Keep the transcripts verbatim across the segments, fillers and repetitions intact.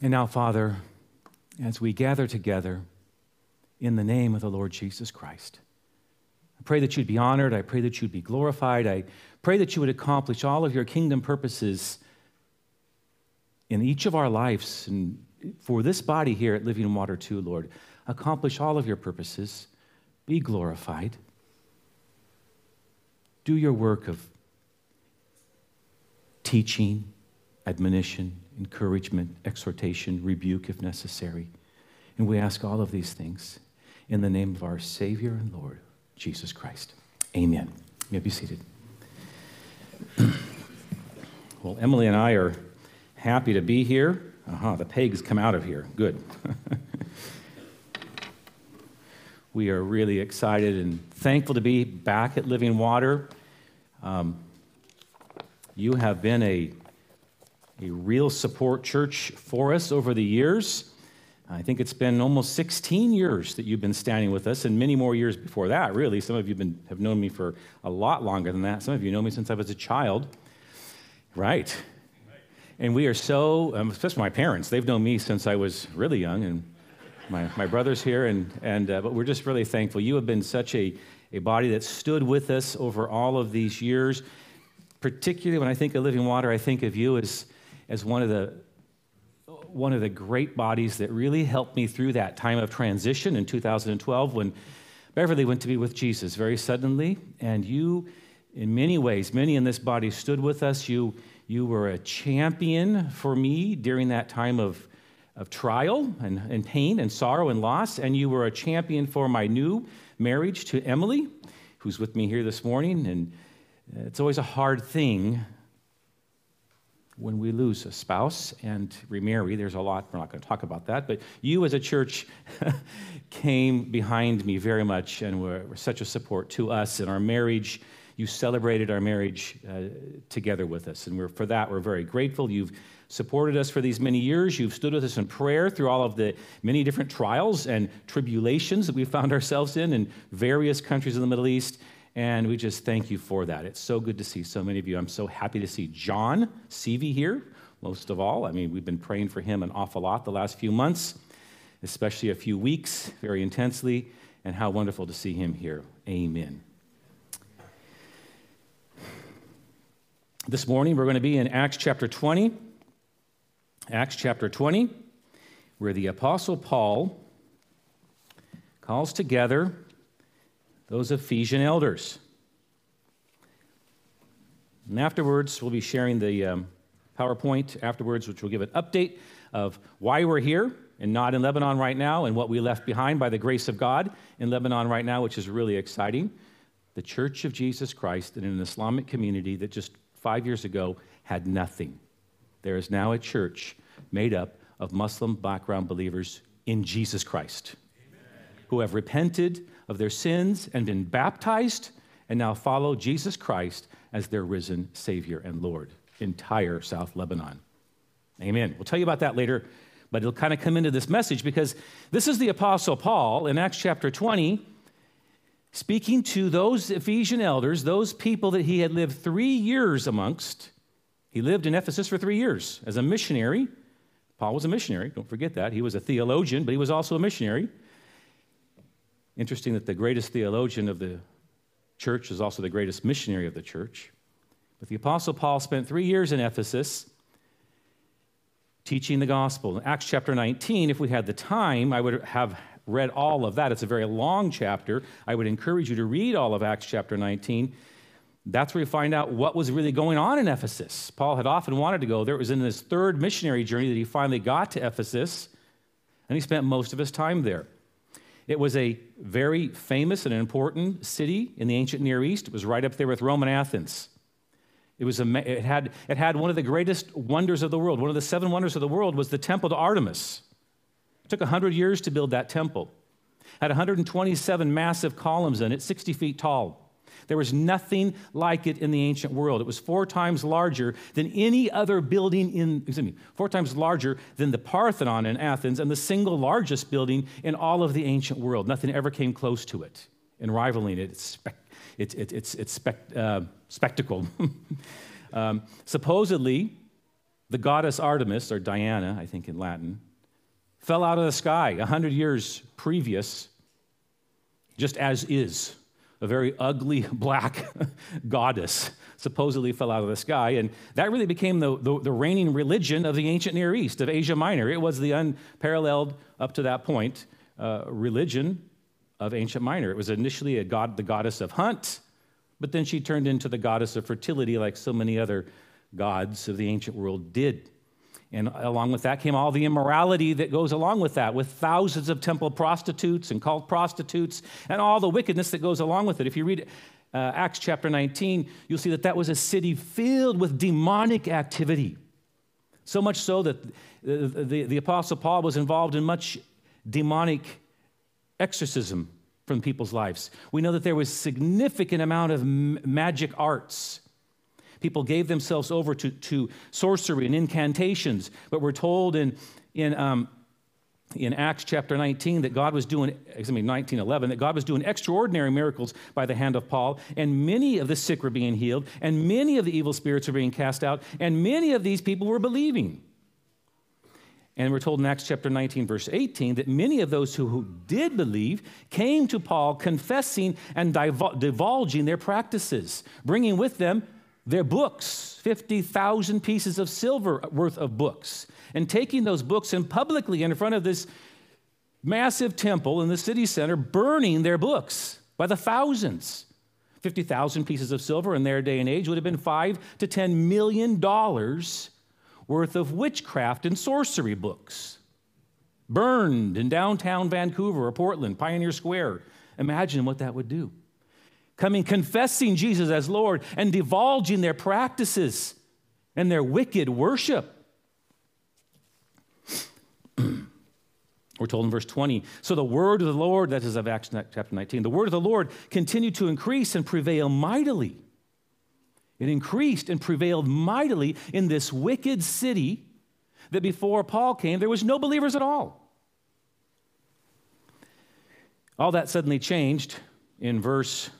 And now, Father, as we gather together in the name of the Lord Jesus Christ, I pray that you'd be honored. I pray that you'd be glorified. I pray that you would accomplish all of your kingdom purposes in each of our lives, and for this body here at Living Water too, Lord, accomplish all of your purposes. Be glorified. Do your work of teaching, admonition, encouragement, exhortation, rebuke if necessary. And we ask all of these things in the name of our Savior and Lord, Jesus Christ. Amen. You may be seated. Well, Emily and I are happy to be here. Aha, uh-huh, the pegs come out of here. Good. We are really excited and thankful to be back at Living Water. Um, you have been a, a real support church for us over the years. I think it's been almost sixteen years that you've been standing with us, and many more years before that, really. Some of you have, been, have known me for a lot longer than that. Some of you know me since I was a child. Right. And we are so, um, especially my parents, they've known me since I was really young, and my, my brother's here, and, and uh, but we're just really thankful. You have been such a, a body that stood with us over all of these years. Particularly when I think of Living Water, I think of you as, as one of the one of the great bodies that really helped me through that time of transition in two thousand twelve when Beverly went to be with Jesus very suddenly, and you, in many ways, many in this body stood with us. You You were a champion for me during that time of, of trial and, and pain and sorrow and loss, and you were a champion for my new marriage to Emily, who's with me here this morning, and it's always a hard thing when we lose a spouse and remarry. There's a lot, we're not going to talk about that, but you as a church came behind me very much and were, were such a support to us in our marriage. You celebrated our marriage uh, together with us, and we're, for that we're very grateful. You've supported us for these many years. You've stood with us in prayer through all of the many different trials and tribulations that we found ourselves in in various countries in the Middle East, and we just thank you for that. It's so good to see so many of you. I'm so happy to see John Sevey here, most of all. I mean, we've been praying for him an awful lot the last few months, especially a few weeks, very intensely, and how wonderful to see him here. Amen. This morning, we're going to be in Acts chapter twenty. Acts chapter twenty, where the Apostle Paul calls together those Ephesian elders. And afterwards, we'll be sharing the um, PowerPoint afterwards, which will give an update of why we're here and not in Lebanon right now, and what we left behind by the grace of God in Lebanon right now, which is really exciting. The Church of Jesus Christ in an Islamic community that just five years ago had nothing. There is now a church made up of Muslim background believers in Jesus Christ, Amen, who have repented of their sins and been baptized and now follow Jesus Christ as their risen Savior and Lord, entire South Lebanon. Amen. We'll tell you about that later, but it'll kind of come into this message because this is the Apostle Paul in Acts chapter twenty, speaking to those Ephesian elders, those people that he had lived three years amongst. He lived in Ephesus for three years as a missionary. Paul was a missionary, don't forget that. He was a theologian, but he was also a missionary. Interesting that the greatest theologian of the church is also the greatest missionary of the church. But the Apostle Paul spent three years in Ephesus teaching the gospel. In Acts chapter nineteen, if we had the time, I would have read all of that. It's a very long chapter. I would encourage you to read all of Acts chapter nineteen. That's where you find out what was really going on in Ephesus. Paul had often wanted to go there. It was in his third missionary journey that he finally got to Ephesus, and he spent most of his time there. It was a very famous and important city in the ancient Near East. It was right up there with Roman Athens. It was a, it had, it had one of the greatest wonders of the world. One of the seven wonders of the world was the temple to Artemis. It took one hundred years to build that temple. It had one hundred twenty-seven massive columns in it, sixty feet tall. There was nothing like it in the ancient world. It was four times larger than any other building in, excuse me, four times larger than the Parthenon in Athens and the single largest building in all of the ancient world. Nothing ever came close to it and rivaling it. It's spec, it, it, it's, it's spec, uh, spectacle. um, supposedly, the goddess Artemis, or Diana, I think in Latin, fell out of the sky one hundred years previous, just as is. A very ugly black goddess supposedly fell out of the sky. And that really became the, the, the reigning religion of the ancient Near East, of Asia Minor. It was the unparalleled, up to that point, uh, religion of ancient Minor. It was initially a god, the goddess of hunt, but then she turned into the goddess of fertility, like so many other gods of the ancient world did. And along with that came all the immorality that goes along with that, with thousands of temple prostitutes and cult prostitutes and all the wickedness that goes along with it. If you read uh, Acts chapter nineteen, you'll see that that was a city filled with demonic activity. So much so that the, the, the Apostle Paul was involved in much demonic exorcism from people's lives. We know that there was a significant amount of m- magic arts. People gave themselves over to, to sorcery and incantations, but we're told in in um, in Acts chapter nineteen that God was doing, excuse me, nineteen eleven, that God was doing extraordinary miracles by the hand of Paul, and many of the sick were being healed, and many of the evil spirits were being cast out, and many of these people were believing. And we're told in Acts chapter nineteen, verse eighteen, that many of those who, who did believe came to Paul confessing and divul- divulging their practices, bringing with them their books, fifty thousand pieces of silver worth of books, and taking those books and publicly in front of this massive temple in the city center, burning their books by the thousands. fifty thousand pieces of silver in their day and age would have been five to ten million dollars worth of witchcraft and sorcery books burned in downtown Vancouver or Portland, Pioneer Square. Imagine what that would do. Coming, confessing Jesus as Lord and divulging their practices and their wicked worship. We're told in verse twenty, so the word of the Lord, that is of Acts chapter nineteen, the word of the Lord continued to increase and prevail mightily. It increased and prevailed mightily in this wicked city that before Paul came, there was no believers at all. All that suddenly changed in verse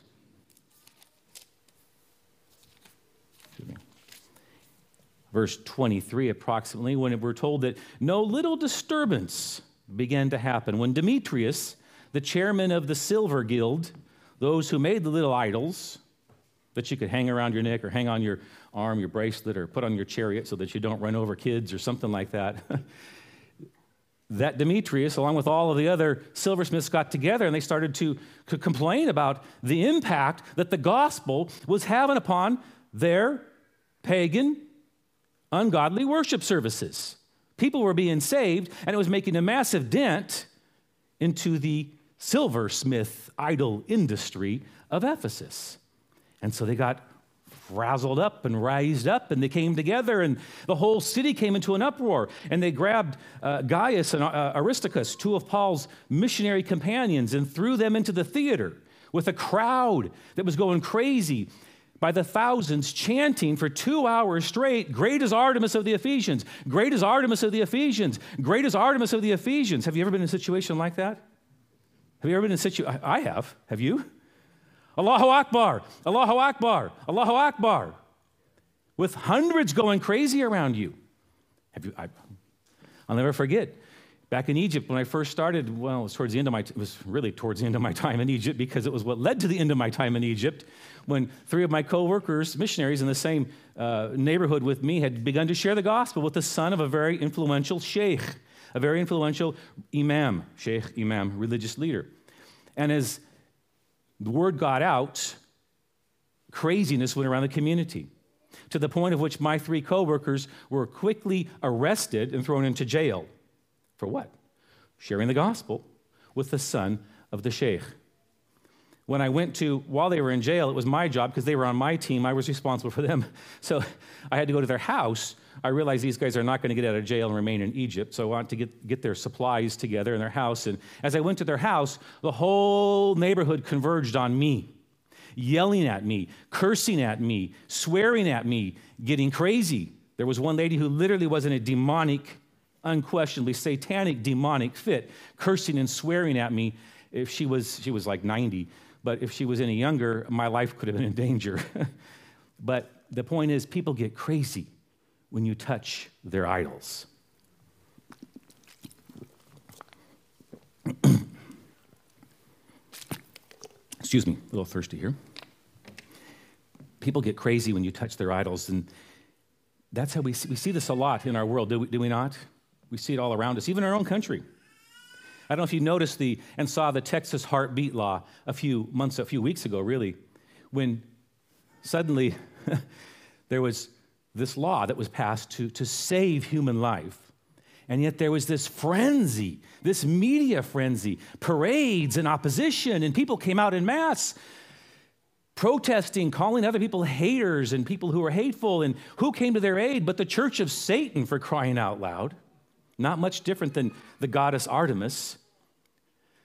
Verse twenty-three approximately, when we're told that no little disturbance began to happen. When Demetrius, the chairman of the Silver Guild, those who made the little idols that you could hang around your neck or hang on your arm, your bracelet, or put on your chariot so that you don't run over kids or something like that. That Demetrius, along with all of the other silversmiths, got together and they started to c- complain about the impact that the gospel was having upon their pagan ungodly worship services. People were being saved, and it was making a massive dent into the silversmith idol industry of Ephesus. And so they got frazzled up and raised up, and they came together, and the whole city came into an uproar. And they grabbed uh, Gaius and uh, Aristarchus, two of Paul's missionary companions, and threw them into the theater with a crowd that was going crazy by the thousands, chanting for two hours straight, great is Artemis of the Ephesians, great is Artemis of the Ephesians, great is Artemis of the Ephesians. Have you ever been in a situation like that? Have you ever been in a situation? I have. Have you? Allahu Akbar, Allahu Akbar, Allahu Akbar. With hundreds going crazy around you. Have you? I, I'll never forget. Back in Egypt, when I first started, well, it was towards the end of my, it was really towards the end of my time in Egypt, because it was what led to the end of my time in Egypt, when three of my co-workers, missionaries in the same uh, neighborhood with me, had begun to share the gospel with the son of a very influential sheikh, a very influential imam, sheikh, imam, religious leader. And as the word got out, craziness went around the community, to the point of which my three co-workers were quickly arrested and thrown into jail. For what? Sharing the gospel with the son of the sheikh. When I went to, while they were in jail, it was my job because they were on my team. I was responsible for them. So I had to go to their house. I realized these guys are not going to get out of jail and remain in Egypt. So I wanted to get, get their supplies together in their house. And as I went to their house, the whole neighborhood converged on me, yelling at me, cursing at me, swearing at me, getting crazy. There was one lady who literally was in a demonic, unquestionably satanic, demonic fit, cursing and swearing at me. If she was, she was like ninety, but if she was any younger, my life could have been in danger. But the point is, people get crazy when you touch their idols. Excuse me, a little thirsty here. People get crazy when you touch their idols, and that's how we see, we see this a lot in our world, do we, do we not? We see it all around us, even in our own country. I don't know if you noticed the and saw the Texas heartbeat law a few months, a few weeks ago, really, when suddenly there was this law that was passed to, to save human life. And yet there was this frenzy, this media frenzy, parades and opposition, and people came out in mass protesting, calling other people haters and people who were hateful, and who came to their aid but the church of Satan, for crying out loud. Not much different than the goddess Artemis,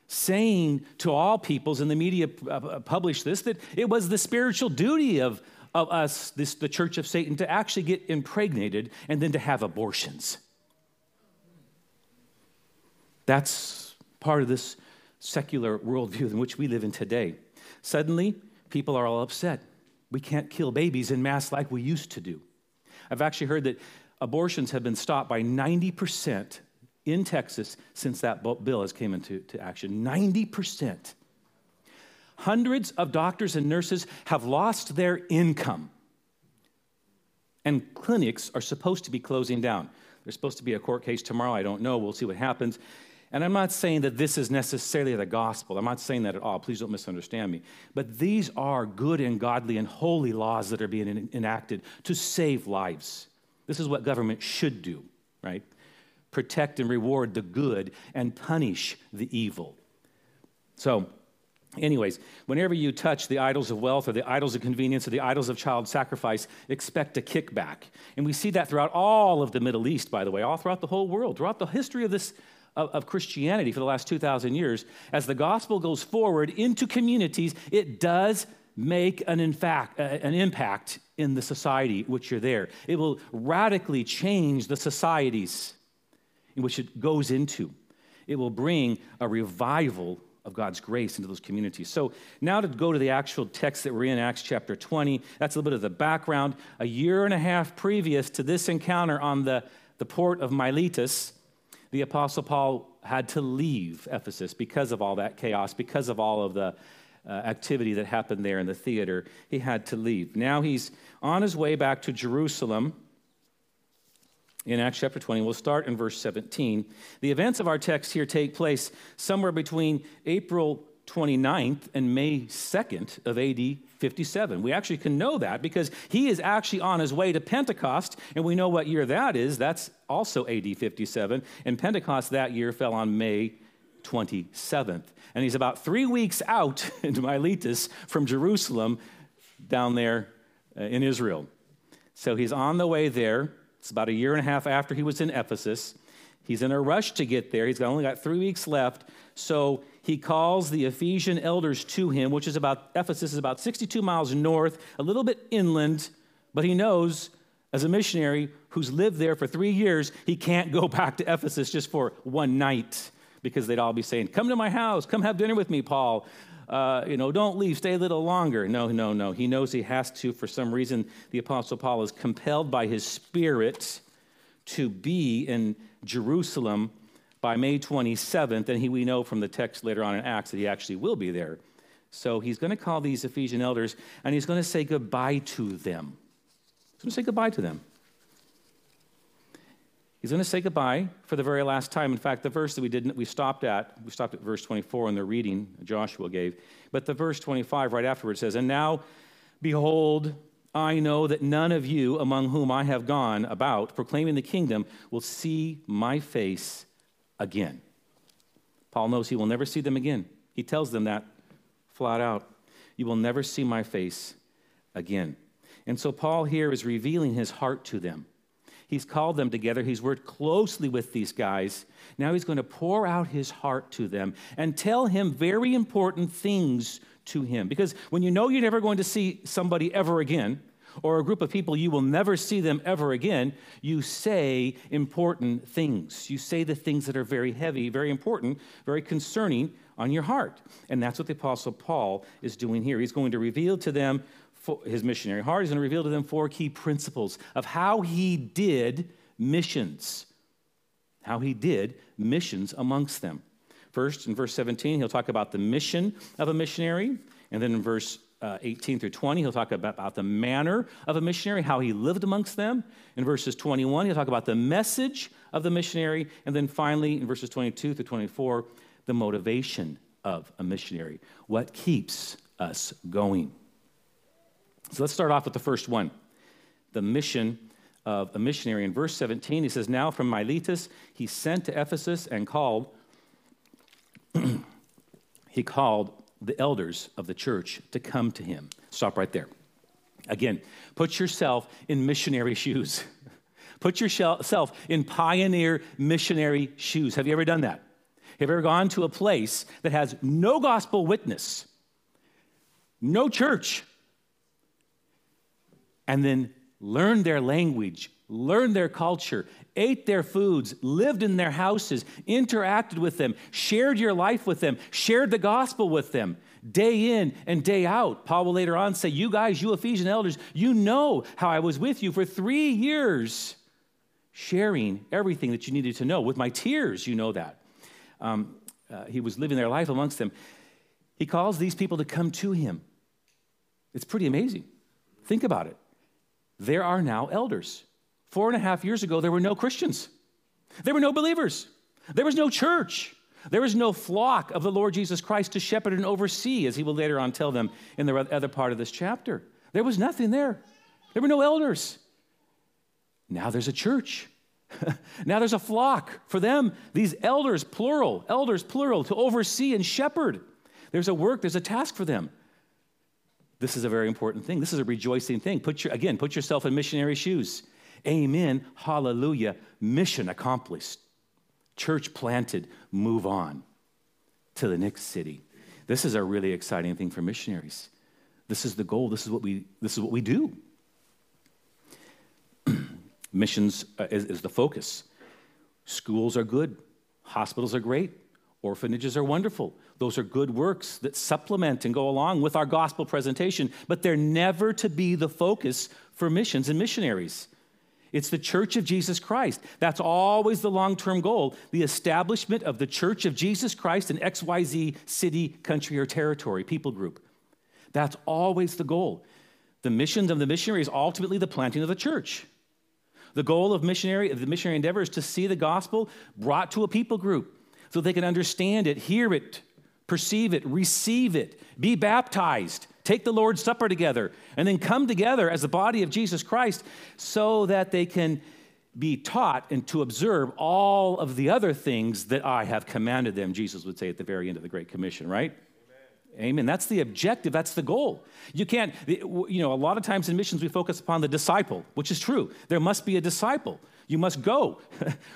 saying to all peoples, and the media published this, that it was the spiritual duty of, of us, this, the church of Satan, to actually get impregnated and then to have abortions. That's part of this secular worldview in which we live in today. Suddenly, people are all upset. We can't kill babies en masse like we used to do. I've actually heard that abortions have been stopped by ninety percent in Texas since that bill has came into to action. ninety percent. Hundreds of doctors and nurses have lost their income. And clinics are supposed to be closing down. There's supposed to be a court case tomorrow. I don't know. We'll see what happens. And I'm not saying that this is necessarily the gospel. I'm not saying that at all. Please don't misunderstand me. But these are good and godly and holy laws that are being enacted to save lives. This is what government should do, right? Protect and reward the good and punish the evil. So, anyways, whenever you touch the idols of wealth or the idols of convenience or the idols of child sacrifice, expect a kickback. And we see that throughout all of the Middle East, by the way, all throughout the whole world, throughout the history of this of, of Christianity for the last two thousand years. As the gospel goes forward into communities, it does make an, in fact, uh, an impact in the society which you're there. It will radically change the societies in which it goes into. It will bring a revival of God's grace into those communities. So now to go to the actual text that we're in, Acts chapter twenty, that's a little bit of the background. A year and a half previous to this encounter on the, the port of Miletus, the Apostle Paul had to leave Ephesus because of all that chaos, because of all of the Uh, activity that happened there in the theater. He had to leave. Now he's on his way back to Jerusalem in Acts chapter twenty. We'll start in verse seventeen. The events of our text here take place somewhere between April twenty-ninth and May second of A D fifty-seven. We actually can know that because he is actually on his way to Pentecost, and we know what year that is. That's also A D fifty-seven, and Pentecost that year fell on May twenty-seventh. And he's about three weeks out into Miletus from Jerusalem down there in Israel. So he's on the way there. It's about a year and a half after he was in Ephesus. He's in a rush to get there. He's only got three weeks left. So he calls the Ephesian elders to him, which is about, Ephesus is about sixty-two miles north, a little bit inland, but he knows as a missionary who's lived there for three years, he can't go back to Ephesus just for one night, because they'd all be saying, come to my house, come have dinner with me, Paul. Uh, you know, don't leave, stay a little longer. No, no, no. He knows he has to. For some reason, the Apostle Paul is compelled by his spirit to be in Jerusalem by May twenty-seventh, and he, we know from the text later on in Acts that he actually will be there. So he's going to call these Ephesian elders, and he's going to say goodbye to them. He's going to say goodbye to them. He's going to say goodbye for the very last time. In fact, the verse that we didn't, we stopped at, we stopped at verse twenty-four in the reading Joshua gave, but the verse twenty-five right afterwards says, "And now, behold, I know that none of you among whom I have gone about proclaiming the kingdom will see my face again." Paul knows he will never see them again. He tells them that flat out. You will never see my face again. And so Paul here is revealing his heart to them. He's called them together. He's worked closely with these guys. Now he's going to pour out his heart to them and tell him very important things to him. Because when you know you're never going to see somebody ever again, or a group of people you will never see them ever again, you say important things. You say the things that are very heavy, very important, very concerning on your heart. And that's what the Apostle Paul is doing here. He's going to reveal to them his missionary heart, he's going to reveal to them four key principles of how he did missions, how he did missions amongst them. First, in verse seventeen, he'll talk about the mission of a missionary. And then in verse uh, eighteen through twenty, he'll talk about, about the manner of a missionary, how he lived amongst them. In verses twenty-one, he'll talk about the message of the missionary. And then finally, in verses twenty-two through twenty-four, the motivation of a missionary. What keeps us going? So let's start off with the first one, the mission of a missionary. In verse seventeen, he says, "Now from Miletus he sent to Ephesus and called, he called the elders of the church to come to him." Stop right there. Again, put yourself in missionary shoes. Put yourself in pioneer missionary shoes. Have you ever done that? Have you ever gone to a place that has no gospel witness, no church, and then learned their language, learned their culture, ate their foods, lived in their houses, interacted with them, shared your life with them, shared the gospel with them, day in and day out? Paul will later on say, "You guys, you Ephesian elders, you know how I was with you for three years, sharing everything that you needed to know. With my tears, you know that." Um, uh, he was living their life amongst them. He calls these people to come to him. It's pretty amazing. Think about it. There are now elders. Four and a half years ago, there were no Christians. There were no believers. There was no church. There was no flock of the Lord Jesus Christ to shepherd and oversee, as he will later on tell them in the other part of this chapter. There was nothing there. There were no elders. Now there's a church. Now there's a flock for them, these elders, plural, elders, plural, to oversee and shepherd. There's a work, there's a task for them. This is a very important thing. This is a rejoicing thing. Put your, again, put yourself in missionary shoes. Amen, hallelujah, mission accomplished. Church planted, move on to the next city. This is a really exciting thing for missionaries. This is the goal. This is what we, this is what we do. Missions uh, is, is the focus. Schools are good. Hospitals are great. Orphanages are wonderful. Those are good works that supplement and go along with our gospel presentation, but they're never to be the focus for missions and missionaries. It's the Church of Jesus Christ. That's always the long-term goal, the establishment of the Church of Jesus Christ in X Y Z city, country, or territory, people group. That's always the goal. The missions of the missionary is ultimately the planting of the church. The goal of missionary, of the missionary endeavor is to see the gospel brought to a people group so they can understand it, hear it, perceive it, receive it, be baptized, take the Lord's Supper together, and then come together as the body of Jesus Christ so that they can be taught and to observe all of the other things that I have commanded them, Jesus would say at the very end of the Great Commission, right? Amen. That's the objective. That's the goal. You can't, you know, a lot of times in missions we focus upon the disciple, which is true. There must be a disciple. You must go.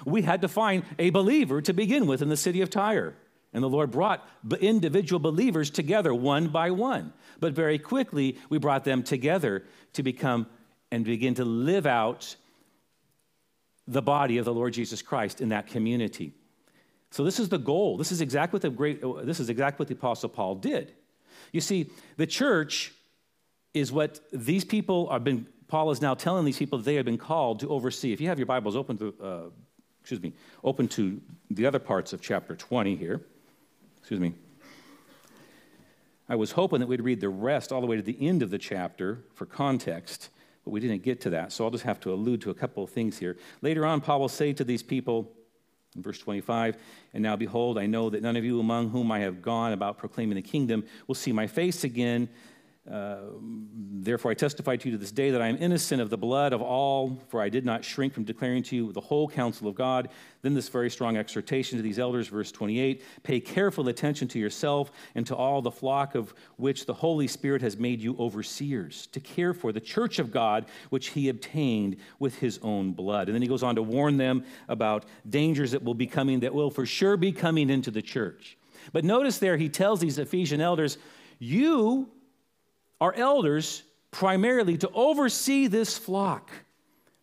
We had to find a believer to begin with in the city of Tyre. And the Lord brought individual believers together one by one. But very quickly, we brought them together to become and begin to live out the body of the Lord Jesus Christ in that community. So this is the goal. This is exactly what the great, this is exactly what the Apostle Paul did. You see, the church is what these people have been, Paul is now telling these people they have been called to oversee. If you have your Bibles open to, uh, excuse me, open to the other parts of chapter twenty here. Excuse me. I was hoping that we'd read the rest all the way to the end of the chapter for context, but we didn't get to that. So I'll just have to allude to a couple of things here. Later on, Paul will say to these people, in verse twenty-five, "And now behold, I know that none of you among whom I have gone about proclaiming the kingdom will see my face again. Uh, therefore I testify to you to this day that I am innocent of the blood of all, for I did not shrink from declaring to you the whole counsel of God." Then this very strong exhortation to these elders, verse twenty-eight, "Pay careful attention to yourself and to all the flock of which the Holy Spirit has made you overseers, to care for the church of God, which he obtained with his own blood." And then he goes on to warn them about dangers that will be coming, that will for sure be coming into the church. But notice there he tells these Ephesian elders, you are elders primarily to oversee this flock,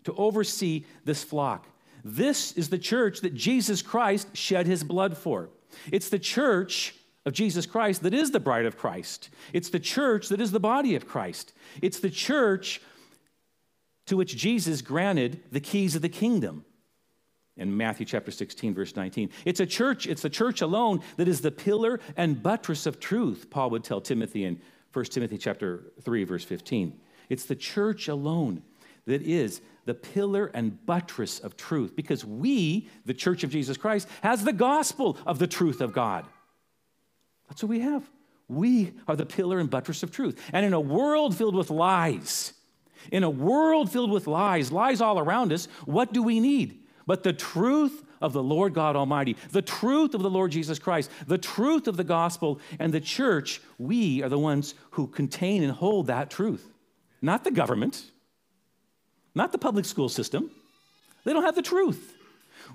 to oversee this flock. This is the church that Jesus Christ shed his blood for. It's the church of Jesus Christ that is the bride of Christ. It's the church that is the body of Christ. It's the church to which Jesus granted the keys of the kingdom in Matthew chapter sixteen, verse nineteen. It's a church, it's the church alone that is the pillar and buttress of truth, Paul would tell Timothy in First Timothy chapter three, verse fifteen. It's the church alone that is the pillar and buttress of truth, because we, the church of Jesus Christ, has the gospel of the truth of God. That's what we have. We are the pillar and buttress of truth. And in a world filled with lies, in a world filled with lies, lies all around us, what do we need but the truth of the Lord God Almighty, the truth of the Lord Jesus Christ, the truth of the gospel, and the church? We are the ones who contain and hold that truth. Not the government, not the public school system. They don't have the truth.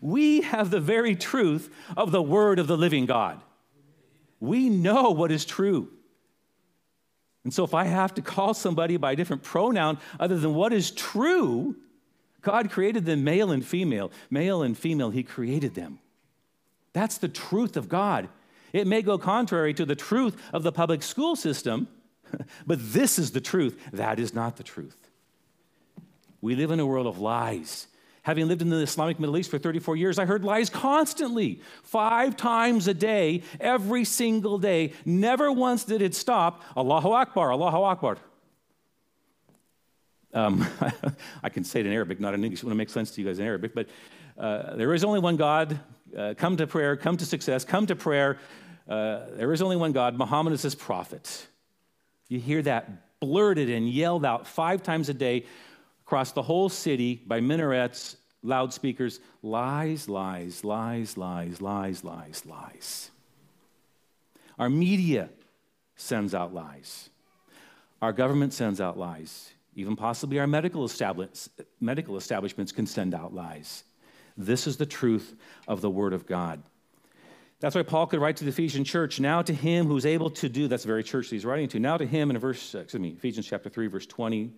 We have the very truth of the word of the living God. We know what is true. And so if I have to call somebody by a different pronoun other than what is true, God created them male and female. Male and female, he created them. That's the truth of God. It may go contrary to the truth of the public school system, but this is the truth. That is not the truth. We live in a world of lies. Having lived in the Islamic Middle East for thirty-four years, I heard lies constantly, five times a day, every single day. Never once did it stop. Allahu Akbar, Allahu Akbar. Um, I can say it in Arabic, not in English. It wouldn't make sense to you guys in Arabic, but uh, there is only one God. Uh, come to prayer, come to success, come to prayer. Uh, there is only one God. Muhammad is his prophet. You hear that blurted and yelled out five times a day across the whole city by minarets, loudspeakers. Lies, lies, lies, lies, lies, lies, lies. Our media sends out lies. Our government sends out lies. Even possibly our medical establish- medical establishments can send out lies. This is the truth of the Word of God. That's why Paul could write to the Ephesian church, now to him who's able to do, that's the very church that he's writing to, now to him in verse, excuse me, Ephesians chapter three, verse twenty,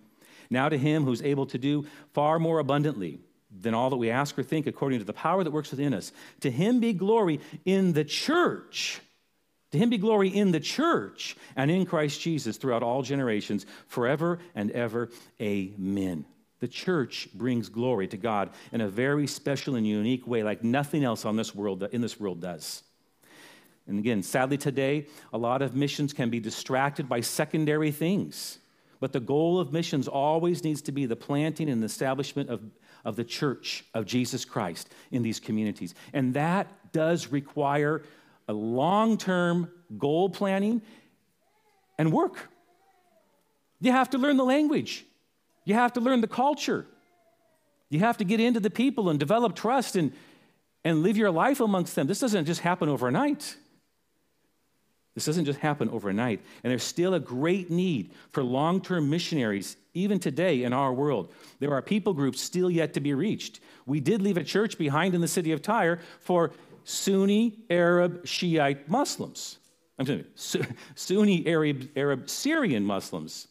now to him who's able to do far more abundantly than all that we ask or think according to the power that works within us. To him be glory in the church. To him be glory in the church and in Christ Jesus throughout all generations, forever and ever. Amen. The church brings glory to God in a very special and unique way, like nothing else on this world in this world does. And again, sadly today, a lot of missions can be distracted by secondary things. But the goal of missions always needs to be the planting and the establishment of, of the church of Jesus Christ in these communities. And that does require a long-term goal planning and work. You have to learn the language. You have to learn the culture. You have to get into the people and develop trust and, and live your life amongst them. This doesn't just happen overnight. This doesn't just happen overnight. And there's still a great need for long-term missionaries, even today in our world. There are people groups still yet to be reached. We did leave a church behind in the city of Tyre for Sunni Arab Shiite Muslims. I'm sorry, Su- Sunni Arab, Arab Syrian Muslims,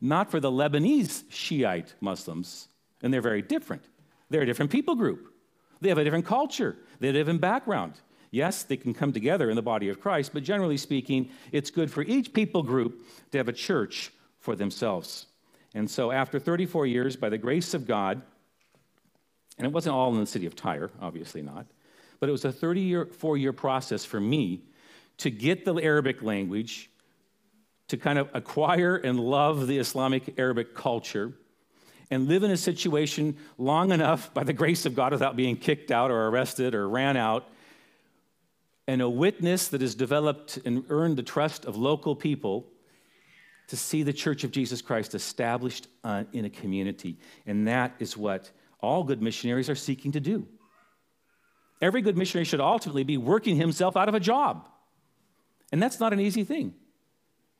not for the Lebanese Shiite Muslims, and they're very different. They're a different people group. They have a different culture. They have a different background. Yes, they can come together in the body of Christ, but generally speaking, it's good for each people group to have a church for themselves. And so after thirty-four years, by the grace of God, and it wasn't all in the city of Tyre, obviously not, but it was a thirty-four-year process for me to get the Arabic language, to kind of acquire and love the Islamic Arabic culture, and live in a situation long enough, by the grace of God, without being kicked out or arrested or ran out, and a witness that has developed and earned the trust of local people to see the Church of Jesus Christ established in a community. And that is what all good missionaries are seeking to do. Every good missionary should ultimately be working himself out of a job. And that's not an easy thing.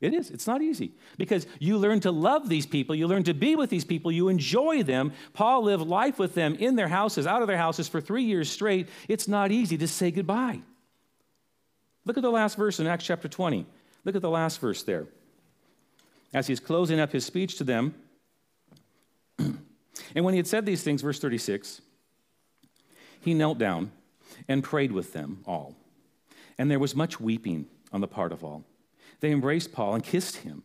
It is. It's not easy. Because you learn to love these people. You learn to be with these people. You enjoy them. Paul lived life with them in their houses, out of their houses for three years straight. It's not easy to say goodbye. Look at the last verse in Acts chapter twenty. Look at the last verse there. As he's closing up his speech to them, and when he had said these things, verse thirty-six, he knelt down and prayed with them all. And there was much weeping on the part of all. They embraced Paul and kissed him,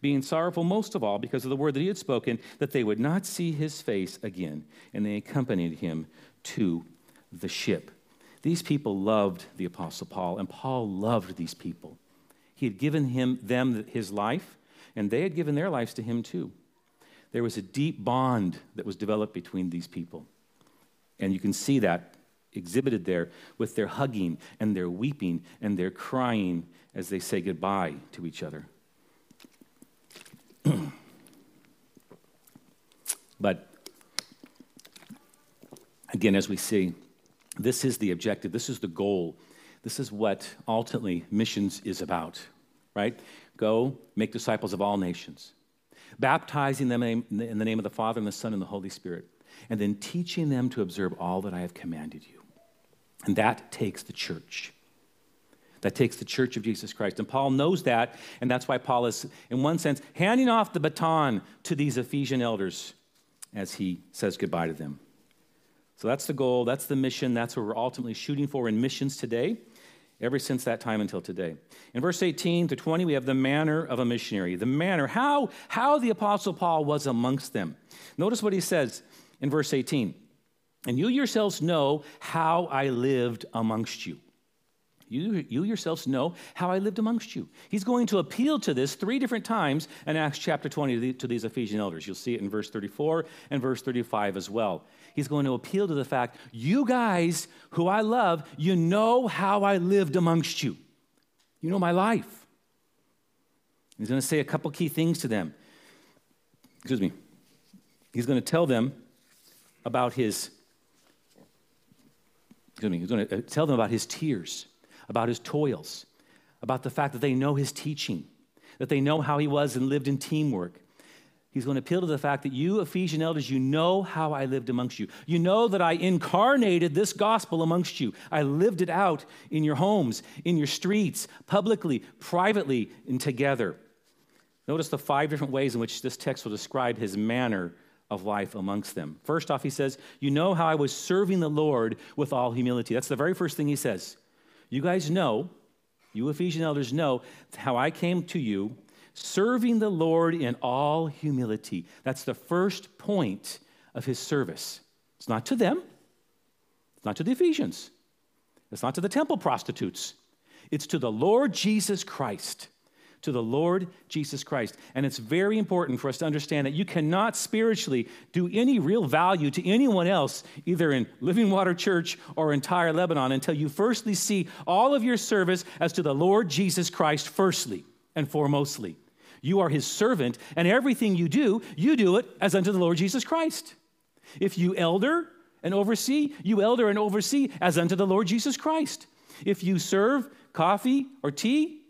being sorrowful most of all because of the word that he had spoken, that they would not see his face again, and they accompanied him to the ship. These people loved the Apostle Paul, and Paul loved these people. He had given him them his life, and they had given their lives to him too. There was a deep bond that was developed between these people, and you can see that exhibited there with their hugging and their weeping and their crying as they say goodbye to each other. But again, as we see, this is the objective, this is the goal, this is what ultimately missions is about, right? Go make disciples of all nations, baptizing them in the name of the Father and the Son and the Holy Spirit, and then teaching them to observe all that I have commanded you. And that takes the church. That takes the church of Jesus Christ. And Paul knows that, and that's why Paul is, in one sense, handing off the baton to these Ephesian elders as he says goodbye to them. So that's the goal, that's the mission, that's what we're ultimately shooting for in missions today, ever since that time until today. In verse eighteen to twenty, we have the manner of a missionary. The manner, how, how the Apostle Paul was amongst them. Notice what he says in verse eighteen. And you yourselves know how I lived amongst you. You, you yourselves know how I lived amongst you. He's going to appeal to this three different times in Acts chapter twenty to, the, to these Ephesian elders. You'll see it in verse thirty-four and verse thirty-five as well. He's going to appeal to the fact, you guys who I love, you know how I lived amongst you. You know my life. He's going to say a couple key things to them. Excuse me. He's going to tell them about his, excuse me, he's going to tell them about his tears, about his toils, about the fact that they know his teaching, that they know how he was and lived in teamwork. He's going to appeal to the fact that you, Ephesian elders, you know how I lived amongst you. You know that I incarnated this gospel amongst you. I lived it out in your homes, in your streets, publicly, privately, and together. Notice the five different ways in which this text will describe his manner of life amongst them. First off, he says, you know how I was serving the Lord with all humility. That's the very first thing he says. You guys know, you Ephesian elders know how I came to you, serving the Lord in all humility. That's the first point of his service. It's not to them. It's not to the Ephesians. It's not to the temple prostitutes. It's to the Lord Jesus Christ. To the Lord Jesus Christ. And it's very important for us to understand that you cannot spiritually do any real value to anyone else, either in Living Water Church or in Tyre, Lebanon, until you firstly see all of your service as to the Lord Jesus Christ firstly and foremostly. You are his servant, and everything you do, you do it as unto the Lord Jesus Christ. If you elder and oversee, you elder and oversee as unto the Lord Jesus Christ. If you serve coffee or tea,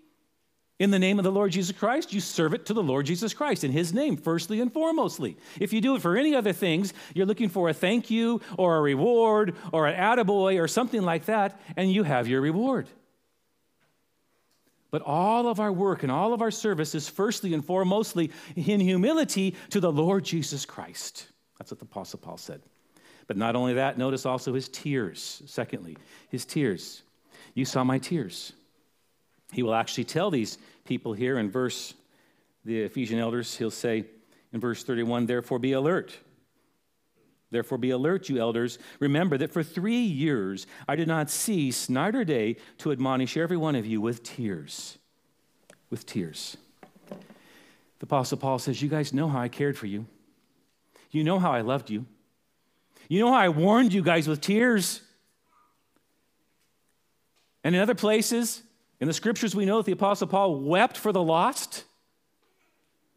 in the name of the Lord Jesus Christ, you serve it to the Lord Jesus Christ in his name, firstly and foremostly. If you do it for any other things, you're looking for a thank you or a reward or an attaboy or something like that, and you have your reward. But all of our work and all of our service is firstly and foremostly in humility to the Lord Jesus Christ. That's what the Apostle Paul said. But not only that, notice also his tears. Secondly, his tears. You saw my tears. He will actually tell these people here in verse, the Ephesian elders, he'll say in verse thirty-one, therefore be alert. Therefore be alert, you elders. Remember that for three years I did not cease night or day to admonish every one of you with tears. With tears. The Apostle Paul says, you guys know how I cared for you. You know how I loved you. You know how I warned you guys with tears. And in other places, in the scriptures, we know that the Apostle Paul wept for the lost.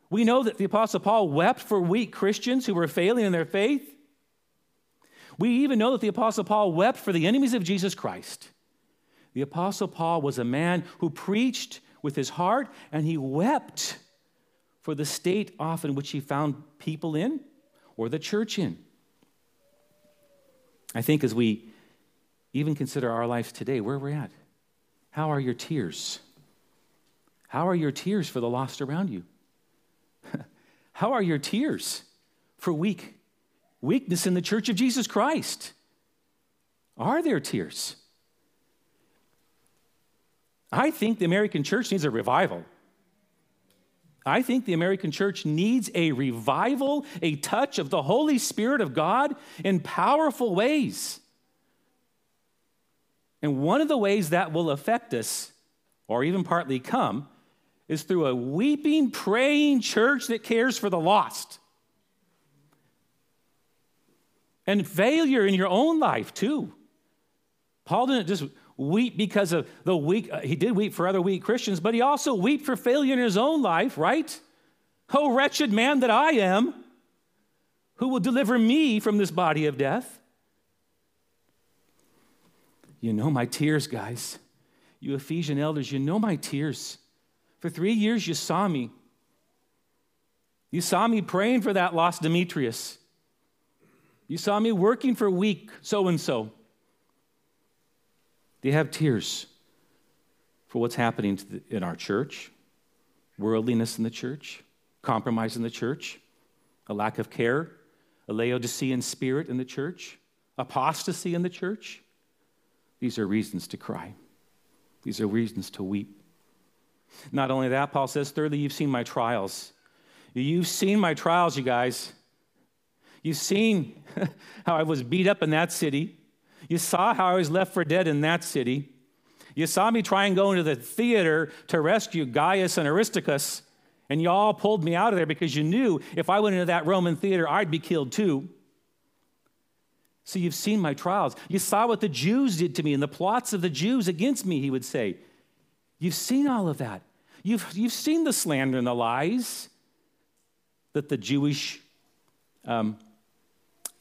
We know that the Apostle Paul wept for weak Christians who were failing in their faith. We even know that the Apostle Paul wept for the enemies of Jesus Christ. The Apostle Paul was a man who preached with his heart, and he wept for the state often which he found people in or the church in. I think as we even consider our lives today, where we're at, how are your tears? How are your tears for the lost around you? How are your tears for weak, weakness in the church of Jesus Christ? Are there tears? I think the American church needs a revival. I think the American church needs a revival, a touch of the Holy Spirit of God in powerful ways. And one of the ways that will affect us, or even partly come, is through a weeping, praying church that cares for the lost. And failure in your own life, too. Paul didn't just weep because of the weak. He did weep for other weak Christians, but he also wept for failure in his own life, right? Oh, wretched man that I am, who will deliver me from this body of death? You know my tears, guys. You Ephesian elders, you know my tears. For three years you saw me. You saw me praying for that lost Demetrius. You saw me working for weak so-and-so. Do you have tears for what's happening to the, in our church? Worldliness in the church, compromise in the church, a lack of care, a Laodicean spirit in the church, apostasy in the church? These are reasons to cry. These are reasons to weep. Not only that, Paul says, thirdly, you've seen my trials. You've seen my trials, you guys. You've seen how I was beat up in that city. You saw how I was left for dead in that city. You saw me try and go into the theater to rescue Gaius and Aristarchus, and you all pulled me out of there because you knew if I went into that Roman theater, I'd be killed too. So you've seen my trials. You saw what the Jews did to me and the plots of the Jews against me, he would say. You've seen all of that. You've, you've seen the slander and the lies that the Jewish um,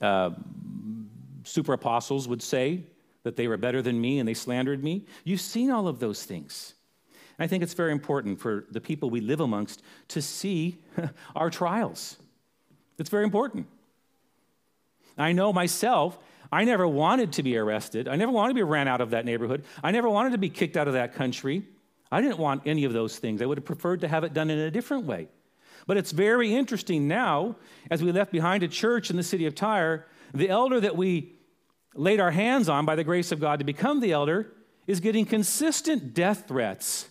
Uh, super apostles would say, that they were better than me and they slandered me. You've seen all of those things. And I think it's very important for the people we live amongst to see our trials. It's very important. I know myself, I never wanted to be arrested. I never wanted to be ran out of that neighborhood. I never wanted to be kicked out of that country. I didn't want any of those things. I would have preferred to have it done in a different way. But it's very interesting now, as we left behind a church in the city of Tyre, the elder that we laid our hands on by the grace of God to become the elder is getting consistent death threats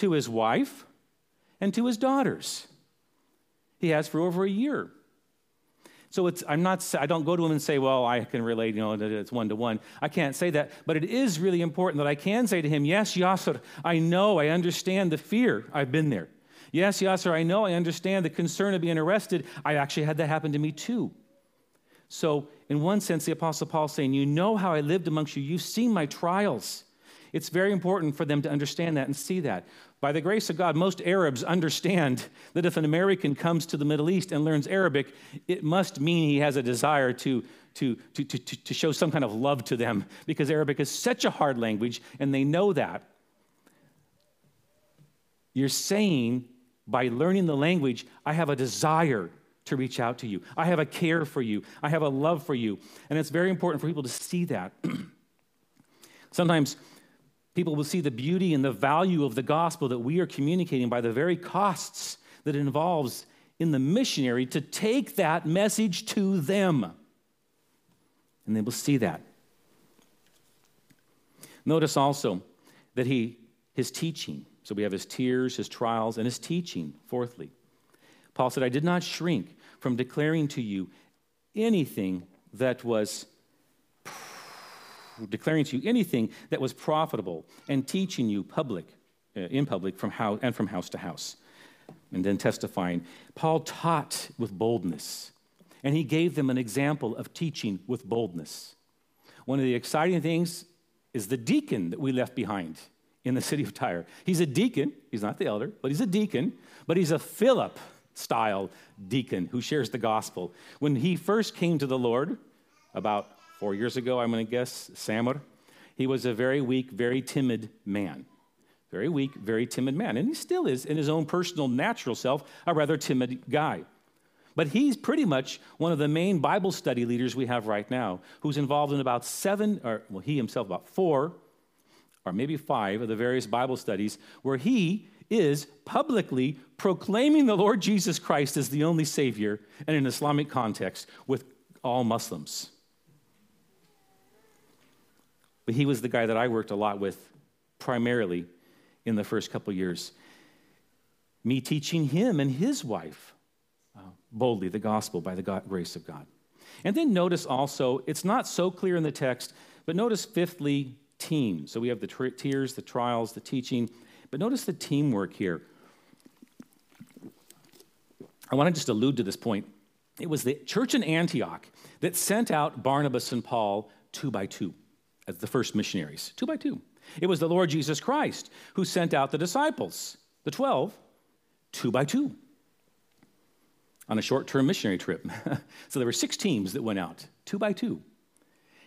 to his wife and to his daughters. He has for over a year. So it's, I'm not, I don't go to him and say, well, I can relate, you know, it's one-to-one. I can't say that, but it is really important that I can say to him, yes, Yasser, I know, I understand the fear. I've been there. Yes, Yasser, I know, I understand the concern of being arrested. I actually had that happen to me too. So in one sense, the Apostle Paul is saying, you know how I lived amongst you. You've seen my trials. It's very important for them to understand that and see that. By the grace of God, most Arabs understand that if an American comes to the Middle East and learns Arabic, it must mean he has a desire to, to, to, to, to show some kind of love to them, because Arabic is such a hard language, and they know that. You're saying, by learning the language, I have a desire to reach out to you. I have a care for you. I have a love for you. And it's very important for people to see that. Sometimes people will see the beauty and the value of the gospel that we are communicating by the very costs that it involves in the missionary to take that message to them. And they will see that. Notice also that he, his teaching, so we have his tears, his trials, and his teaching. Fourthly, Paul said, I did not shrink from declaring to you anything that was declaring to you anything that was profitable, and teaching you public, uh, in public from house and from house to house, and then testifying. Paul taught with boldness, and he gave them an example of teaching with boldness. One of the exciting things is the deacon that we left behind in the city of Tyre. He's a deacon. He's not the elder, but he's a deacon. But he's a Philip-style deacon who shares the gospel. When he first came to the Lord, about four years ago, I'm going to guess, Samar, he was a very weak, very timid man. Very weak, very timid man. And he still is, in his own personal, natural self, a rather timid guy. But he's pretty much one of the main Bible study leaders we have right now, who's involved in about seven, or well, he himself, about four, or maybe five of the various Bible studies where he is publicly proclaiming the Lord Jesus Christ as the only Savior in an Islamic context with all Muslims. But he was the guy that I worked a lot with primarily in the first couple years. Me teaching him and his wife uh, boldly the gospel by the God, grace of God. And then notice also, it's not so clear in the text, but notice fifthly, team. So we have the tri- tears, the trials, the teaching, but notice the teamwork here. I want to just allude to this point. It was the church in Antioch that sent out Barnabas and Paul two by two as the first missionaries, two by two. It was the Lord Jesus Christ who sent out the disciples, the twelve, two by two on a short-term missionary trip. So there were six teams that went out, two by two.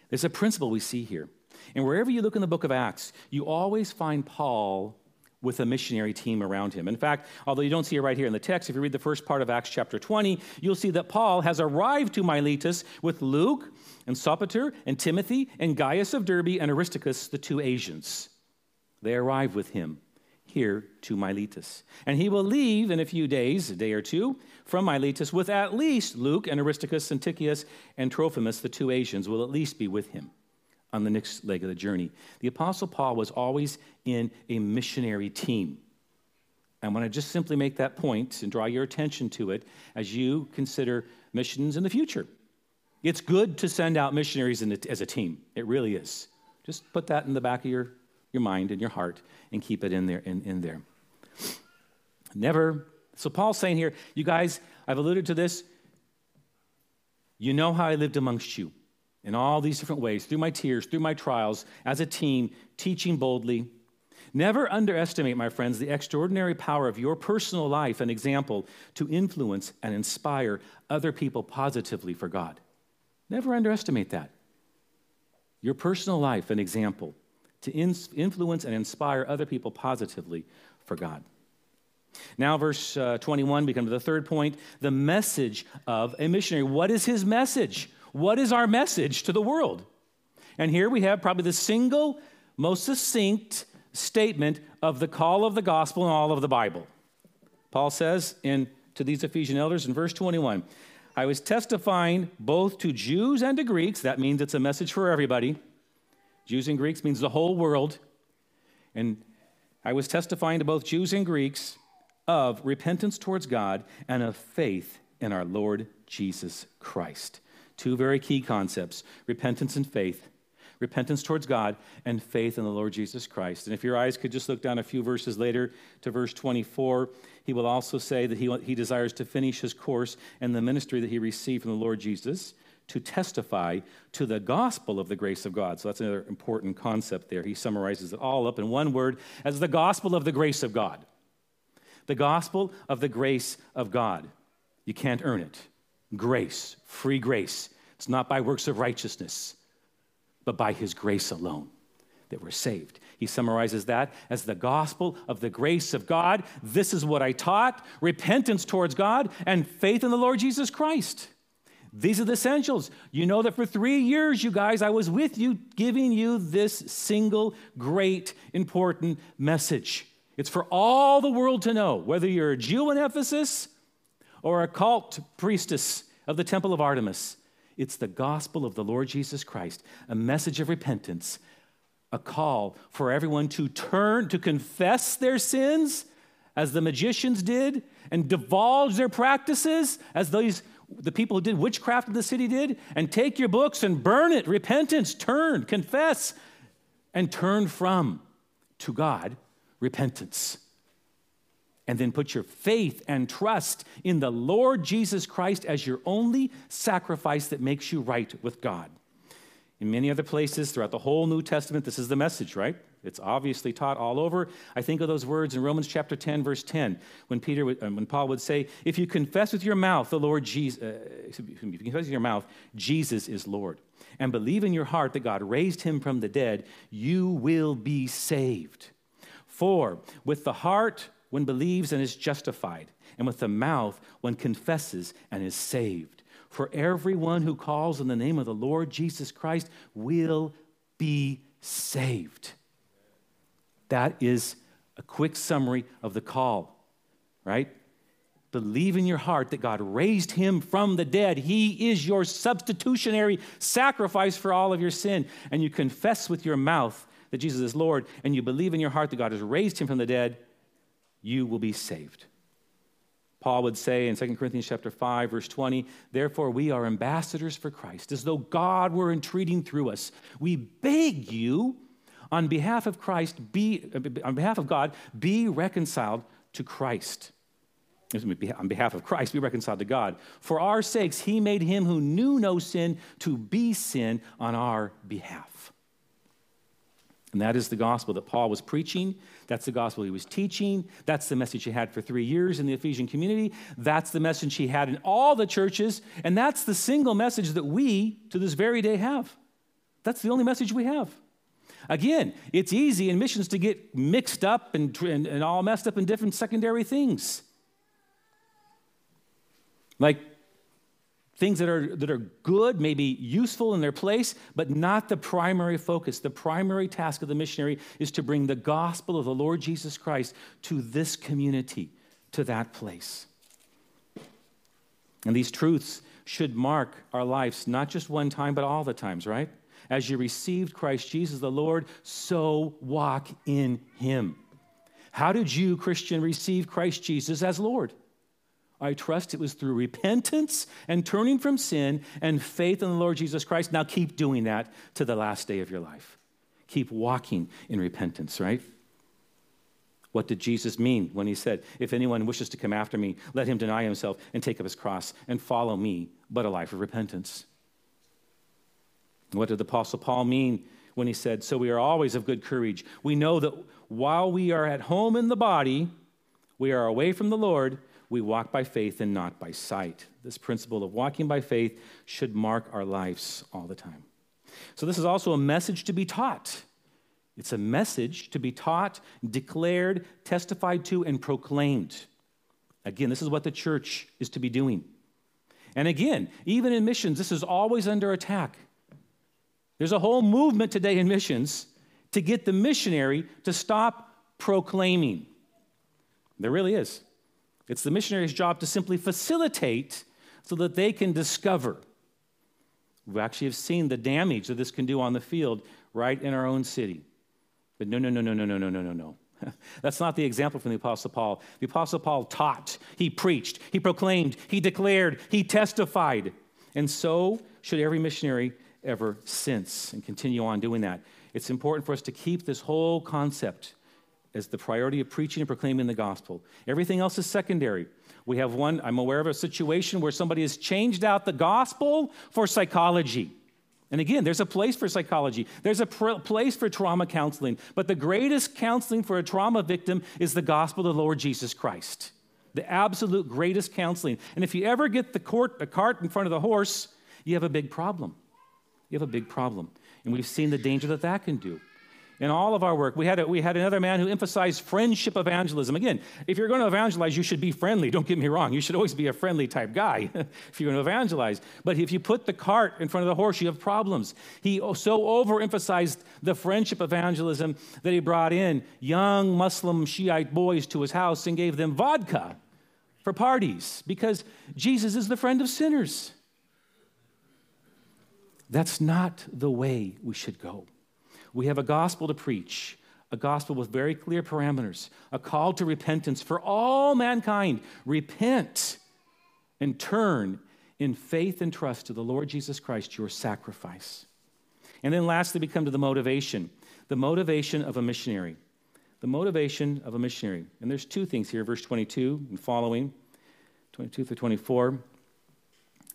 There's a principle we see here. And wherever you look in the book of Acts, you always find Paul with a missionary team around him. In fact, although you don't see it right here in the text, if you read the first part of Acts chapter twenty, you'll see that Paul has arrived to Miletus with Luke and Sopater and Timothy and Gaius of Derbe and Aristarchus, the two Asians. They arrive with him here to Miletus. And he will leave in a few days, a day or two, from Miletus with at least Luke and Aristarchus and Tychicus and Trophimus, the two Asians, will at least be with him on the next leg of the journey. The Apostle Paul was always in a missionary team. I want to just simply make that point and draw your attention to it as you consider missions in the future. It's good to send out missionaries in the, as a team. It really is. Just put that in the back of your, your mind and your heart and keep it in there. In, in there. Never. So Paul's saying here, you guys, I've alluded to this. You know how I lived amongst you. In all these different ways, through my tears, through my trials, as a team, teaching boldly. Never underestimate, my friends, the extraordinary power of your personal life and example to influence and inspire other people positively for God. Never underestimate that. Your personal life and example to in- influence and inspire other people positively for God. Now, verse uh, twenty-one, we come to the third point, the message of a missionary. What is his message? What is our message to the world? And here we have probably the single most succinct statement of the call of the gospel in all of the Bible. Paul says in to these Ephesian elders in verse twenty-one, I was testifying both to Jews and to Greeks. That means it's a message for everybody. Jews and Greeks means the whole world. And I was testifying to both Jews and Greeks of repentance towards God and of faith in our Lord Jesus Christ. Two very key concepts, repentance and faith. Repentance towards God and faith in the Lord Jesus Christ. And if your eyes could just look down a few verses later to verse twenty-four, he will also say that he, he desires to finish his course and the ministry that he received from the Lord Jesus to testify to the gospel of the grace of God. So that's another important concept there. He summarizes it all up in one word as the gospel of the grace of God. The gospel of the grace of God. You can't earn it. Grace, free grace. It's not by works of righteousness, but by his grace alone that we're saved. He summarizes that as the gospel of the grace of God. This is what I taught, repentance towards God and faith in the Lord Jesus Christ. These are the essentials. You know that for three years, you guys, I was with you, giving you this single, great, important message. It's for all the world to know, whether you're a Jew in Ephesus or a cult priestess of the temple of Artemis. It's the gospel of the Lord Jesus Christ, a message of repentance, a call for everyone to turn, to confess their sins as the magicians did, and divulge their practices as those the people who did witchcraft in the city did, and take your books and burn it. Repentance, turn, confess, and turn from to God, repentance. And then put your faith and trust in the Lord Jesus Christ as your only sacrifice that makes you right with God. In many other places throughout the whole New Testament, this is the message, right? It's obviously taught all over. I think of those words in Romans chapter ten, verse ten, when Peter, when Paul would say, "If you confess with your mouth the Lord Jesus, uh, if you confess with your mouth Jesus is Lord, and believe in your heart that God raised him from the dead, you will be saved. For with the heart one believes and is justified, and with the mouth one confesses and is saved. For everyone who calls on the name of the Lord Jesus Christ will be saved." That is a quick summary of the call, right? Believe in your heart that God raised him from the dead. He is your substitutionary sacrifice for all of your sin. And you confess with your mouth that Jesus is Lord, and you believe in your heart that God has raised him from the dead, you will be saved. Paul would say in Second Corinthians chapter five, verse twenty, therefore we are ambassadors for Christ, as though God were entreating through us. We beg you, on behalf of Christ, be, on behalf of God, be reconciled to Christ. On behalf of Christ, be reconciled to God. For our sakes, he made him who knew no sin to be sin on our behalf. And that is the gospel that Paul was preaching. That's the gospel he was teaching. That's the message he had for three years in the Ephesian community. That's the message he had in all the churches. And that's the single message that we, to this very day, have. That's the only message we have. Again, it's easy in missions to get mixed up and, and, and all messed up in different secondary things. Like things that are, that are good, maybe useful in their place, but not the primary focus. The primary task of the missionary is to bring the gospel of the Lord Jesus Christ to this community, to that place. And these truths should mark our lives, not just one time, but all the times, right? As you received Christ Jesus the Lord, so walk in him. How did you, Christian, receive Christ Jesus as Lord? I trust it was through repentance and turning from sin and faith in the Lord Jesus Christ. Now keep doing that to the last day of your life. Keep walking in repentance, right? What did Jesus mean when he said, if anyone wishes to come after me, let him deny himself and take up his cross and follow me, but a life of repentance? What did the Apostle Paul mean when he said, so we are always of good courage. We know that while we are at home in the body, we are away from the Lord. We walk by faith and not by sight. This principle of walking by faith should mark our lives all the time. So this is also a message to be taught. It's a message to be taught, declared, testified to, and proclaimed. Again, this is what the church is to be doing. And again, even in missions, this is always under attack. There's a whole movement today in missions to get the missionary to stop proclaiming. There really is. It's the missionary's job to simply facilitate so that they can discover. We actually have seen the damage that this can do on the field right in our own city. But no, no, no, no, no, no, no, no, no, no. That's not the example from the Apostle Paul. The Apostle Paul taught, he preached, he proclaimed, he declared, he testified. And so should every missionary ever since and continue on doing that. It's important for us to keep this whole concept as the priority of preaching and proclaiming the gospel. Everything else is secondary. We have one, I'm aware of a situation where somebody has changed out the gospel for psychology. And again, there's a place for psychology. There's a pr- place for trauma counseling. But the greatest counseling for a trauma victim is the gospel of the Lord Jesus Christ. The absolute greatest counseling. And if you ever get the, court, the cart in front of the horse, you have a big problem. You have a big problem. And we've seen the danger that that can do. In all of our work, we had a, we had another man who emphasized friendship evangelism. Again, if you're going to evangelize, you should be friendly. Don't get me wrong. You should always be a friendly type guy if you're going to evangelize. But if you put the cart in front of the horse, you have problems. He so overemphasized the friendship evangelism that he brought in young Muslim Shiite boys to his house and gave them vodka for parties because Jesus is the friend of sinners. That's not the way we should go. We have a gospel to preach, a gospel with very clear parameters, a call to repentance for all mankind. Repent and turn in faith and trust to the Lord Jesus Christ, your sacrifice. And then lastly, we come to the motivation, the motivation of a missionary, the motivation of a missionary. And there's two things here, verse twenty-two and following, twenty-two through twenty-four.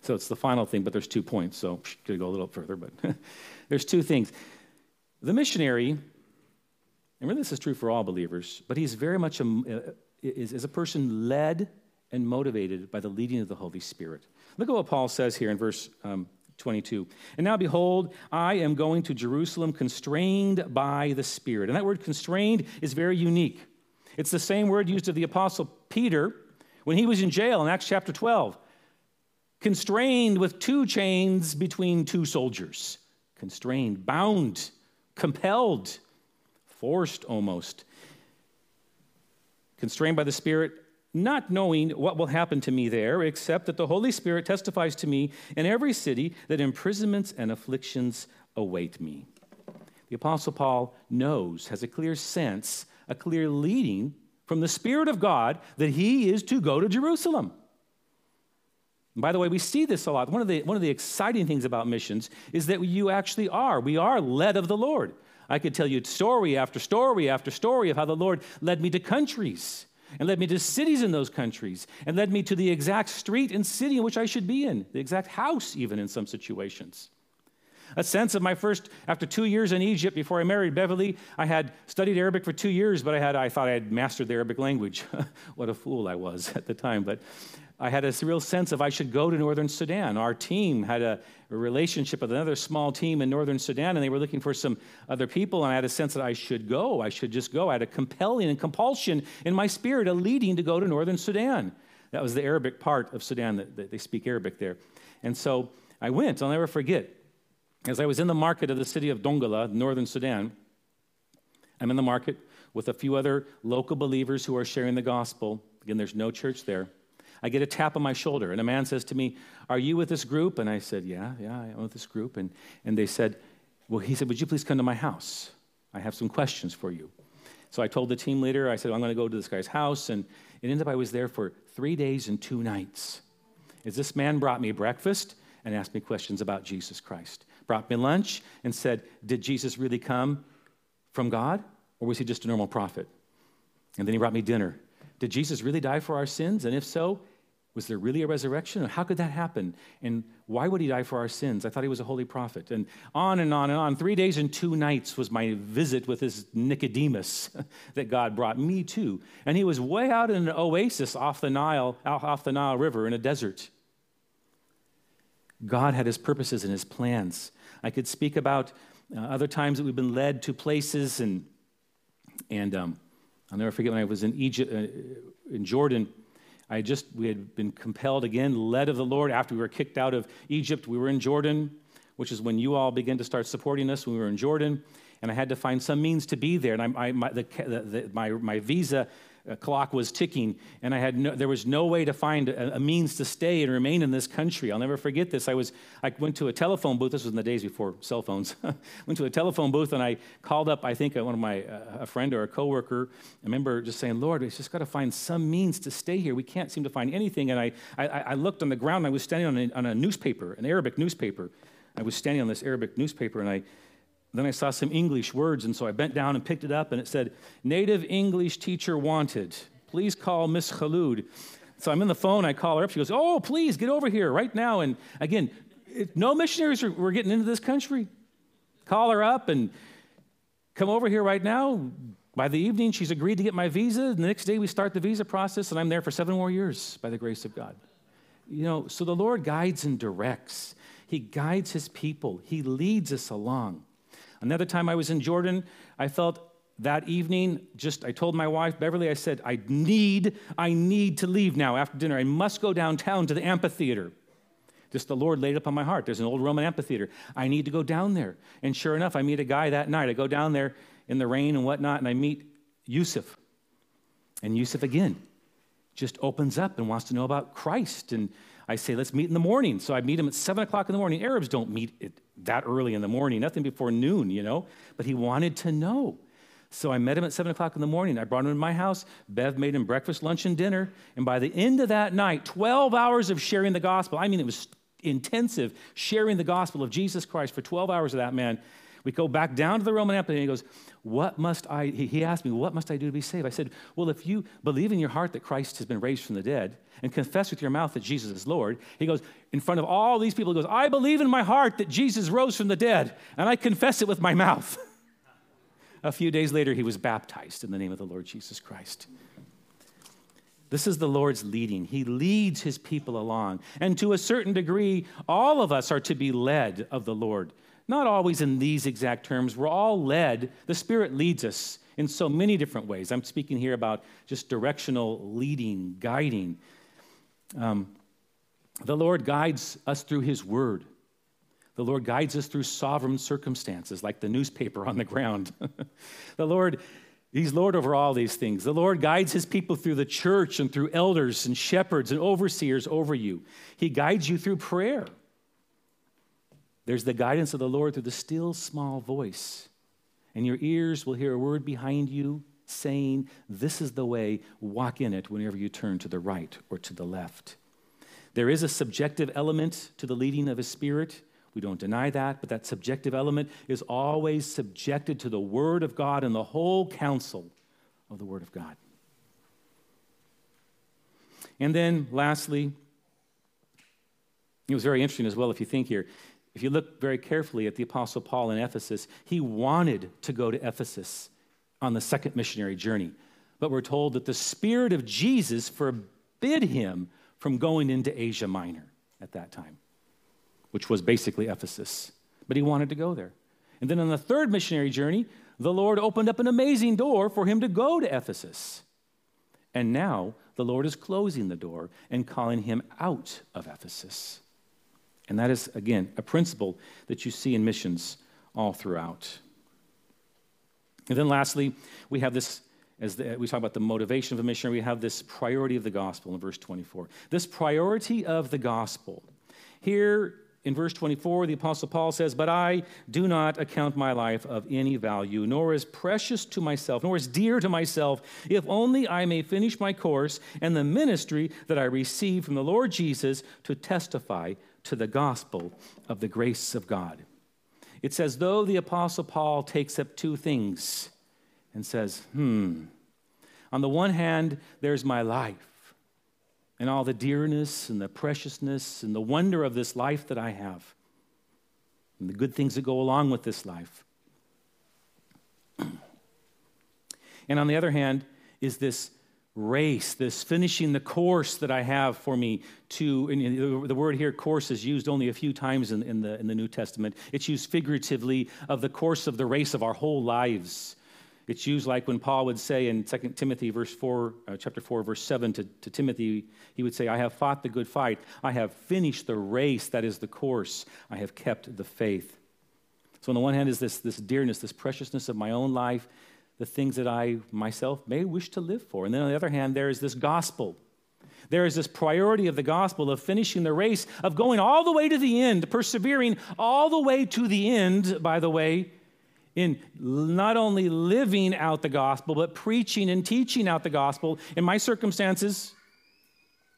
So it's the final thing, but there's two points, so could go a little further, but there's two things. The missionary, and really this is true for all believers, but he's very much a, is, is a person led and motivated by the leading of the Holy Spirit. Look at what Paul says here in verse um, twenty-two. And now behold, I am going to Jerusalem constrained by the Spirit. And that word constrained is very unique. It's the same word used of the Apostle Peter when he was in jail in Acts chapter twelve. Constrained with two chains between two soldiers. Constrained, bound. Compelled, forced almost, constrained by the Spirit, not knowing what will happen to me there, except that the Holy Spirit testifies to me in every city that imprisonments and afflictions await me. the Apostle Paul knows, has a clear sense, a clear leading from the Spirit of God that he is to go to Jerusalem. And by the way, we see this a lot. One of the, one of the exciting things about missions is that you actually are. We are led of the Lord. I could tell you story after story after story of how the Lord led me to countries and led me to cities in those countries and led me to the exact street and city in which I should be in, the exact house even in some situations. A sense of my first, after two years in Egypt, before I married Beverly, I had studied Arabic for two years, but I had, I thought I had mastered the Arabic language. What a fool I was at the time. But I had a real sense of I should go to northern Sudan. Our team had a, a relationship with another small team in northern Sudan, and they were looking for some other people, and I had a sense that I should go. I should just go. I had a compelling and compulsion in my spirit, a leading to go to northern Sudan. That was the Arabic part of Sudan, that, that they speak Arabic there. And so I went. I'll never forget. As I was in the market of the city of Dongola, northern Sudan, I'm in the market with a few other local believers who are sharing the gospel. Again, there's no church there. I get a tap on my shoulder, and a man says to me, "Are you with this group?" And I said, yeah, yeah, I'm with this group. And, and they said, well, he said, "Would you please come to my house? I have some questions for you." So I told the team leader, I said, well, I'm going to go to this guy's house. And it ended up I was there for three days and two nights. As this man brought me breakfast and asked me questions about Jesus Christ. Brought me lunch and said, "Did Jesus really come from God, or was he just a normal prophet?" And then he brought me dinner. Did Jesus really die for our sins? And if so, was there really a resurrection? How could that happen? And why would he die for our sins? I thought he was a holy prophet. And on and on and on. Three days and two nights was my visit with this Nicodemus that God brought me to. And he was way out in an oasis off the Nile, off the Nile River in a desert. God had his purposes and his plans. I could speak about uh, other times that we've been led to places, and and um, I'll never forget when I was in Egypt, uh, in Jordan. I just we had been compelled again, led of the Lord. After we were kicked out of Egypt, we were in Jordan, which is when you all began to start supporting us. When we were in Jordan, and I had to find some means to be there, and I, I my, the, the, my my visa. A clock was ticking, and I had no, there was no way to find a, a means to stay and remain in this country. I'll never forget this. I was I went to a telephone booth. This was in the days before cell phones. Went to a telephone booth, and I called up, I think, one of my uh, a friend or a coworker. I remember just saying, "Lord, we just got to find some means to stay here. We can't seem to find anything." And I I, I looked on the ground. And I was standing on a, on a newspaper, an Arabic newspaper. I was standing on this Arabic newspaper, and I. Then I saw some English words, and so I bent down and picked it up, and it said, "Native English teacher wanted. Please call Miss Khaloud." So I'm in the phone, I call her up. She goes, "Oh, please, get over here right now." And again, it, no missionaries were, were getting into this country. Call her up and come over here right now. By the evening, she's agreed to get my visa. And the next day, we start the visa process, and I'm there for seven more years by the grace of God. You know, so the Lord guides and directs. He guides his people. He leads us along. Another time I was in Jordan, I felt that evening, just I told my wife, Beverly, I said, I need, I need to leave now after dinner. I must go downtown to the amphitheater. Just the Lord laid it upon my heart. There's an old Roman amphitheater. I need to go down there. And sure enough, I meet a guy that night. I go down there in the rain and whatnot, and I meet Yusuf. And Yusuf, again, just opens up and wants to know about Christ. And I say, let's meet in the morning. So I meet him at seven o'clock in the morning. Arabs don't meet it that early in the morning, nothing before noon, you know. But he wanted to know. So I met him at seven o'clock in the morning. I brought him to my house. Bev made him breakfast, lunch, and dinner. And by the end of that night, twelve hours of sharing the gospel. I mean, it was intensive, sharing the gospel of Jesus Christ for twelve hours of that man. We go back down to the Roman Empire, and he goes, what must I, he asked me, what must I do to be saved? I said, well, if you believe in your heart that Christ has been raised from the dead and confess with your mouth that Jesus is Lord, he goes, in front of all these people, he goes, I believe in my heart that Jesus rose from the dead, and I confess it with my mouth. A few days later, he was baptized in the name of the Lord Jesus Christ. This is the Lord's leading. He leads his people along. And to a certain degree, all of us are to be led of the Lord. Not always in these exact terms. We're all led. The Spirit leads us in so many different ways. I'm speaking here about just directional leading, guiding. Um, the Lord guides us through his word. The Lord guides us through sovereign circumstances, like the newspaper on the ground. The Lord, he's Lord over all these things. The Lord guides his people through the church and through elders and shepherds and overseers over you. He guides you through prayer. There's the guidance of the Lord through the still small voice. and your ears will hear a word behind you saying, this is the way, walk in it whenever you turn to the right or to the left. There is a subjective element to the leading of his Spirit. We don't deny that, but that subjective element is always subjected to the Word of God and the whole counsel of the Word of God. And then lastly, it was very interesting as well if you think here. If you look very carefully at the Apostle Paul in Ephesus, he wanted to go to Ephesus on the second missionary journey, but we're told that the Spirit of Jesus forbid him from going into Asia Minor at that time, which was basically Ephesus, but he wanted to go there. And then on the third missionary journey, the Lord opened up an amazing door for him to go to Ephesus. And now the Lord is closing the door and calling him out of Ephesus. And that is, again, a principle that you see in missions all throughout. And then lastly, we have this, as the, we talk about the motivation of a missionary, we have this priority of the gospel in verse twenty-four. This priority of the gospel. Here in verse twenty-four, the Apostle Paul says, but I do not account my life of any value, nor is precious to myself, nor is dear to myself, if only I may finish my course and the ministry that I received from the Lord Jesus to testify to the gospel of the grace of God. It's as though the Apostle Paul takes up two things and says, hmm, on the one hand, there's my life and all the dearness and the preciousness and the wonder of this life that I have and the good things that go along with this life. And on the other hand is this race, this finishing the course that I have for me to, and the word here, course, is used only a few times in, in, the, in the New Testament. It's used figuratively of the course of the race of our whole lives. It's used like when Paul would say in Second Timothy verse four, uh, chapter four, verse seven to, to Timothy, he would say, I have fought the good fight. I have finished the race, that is the course. I have kept the faith. So on the one hand is this, this dearness, this preciousness of my own life, the things that I myself may wish to live for. And then on the other hand, there is this gospel. There is this priority of the gospel of finishing the race, of going all the way to the end, persevering all the way to the end, by the way, in not only living out the gospel, but preaching and teaching out the gospel. In my circumstances,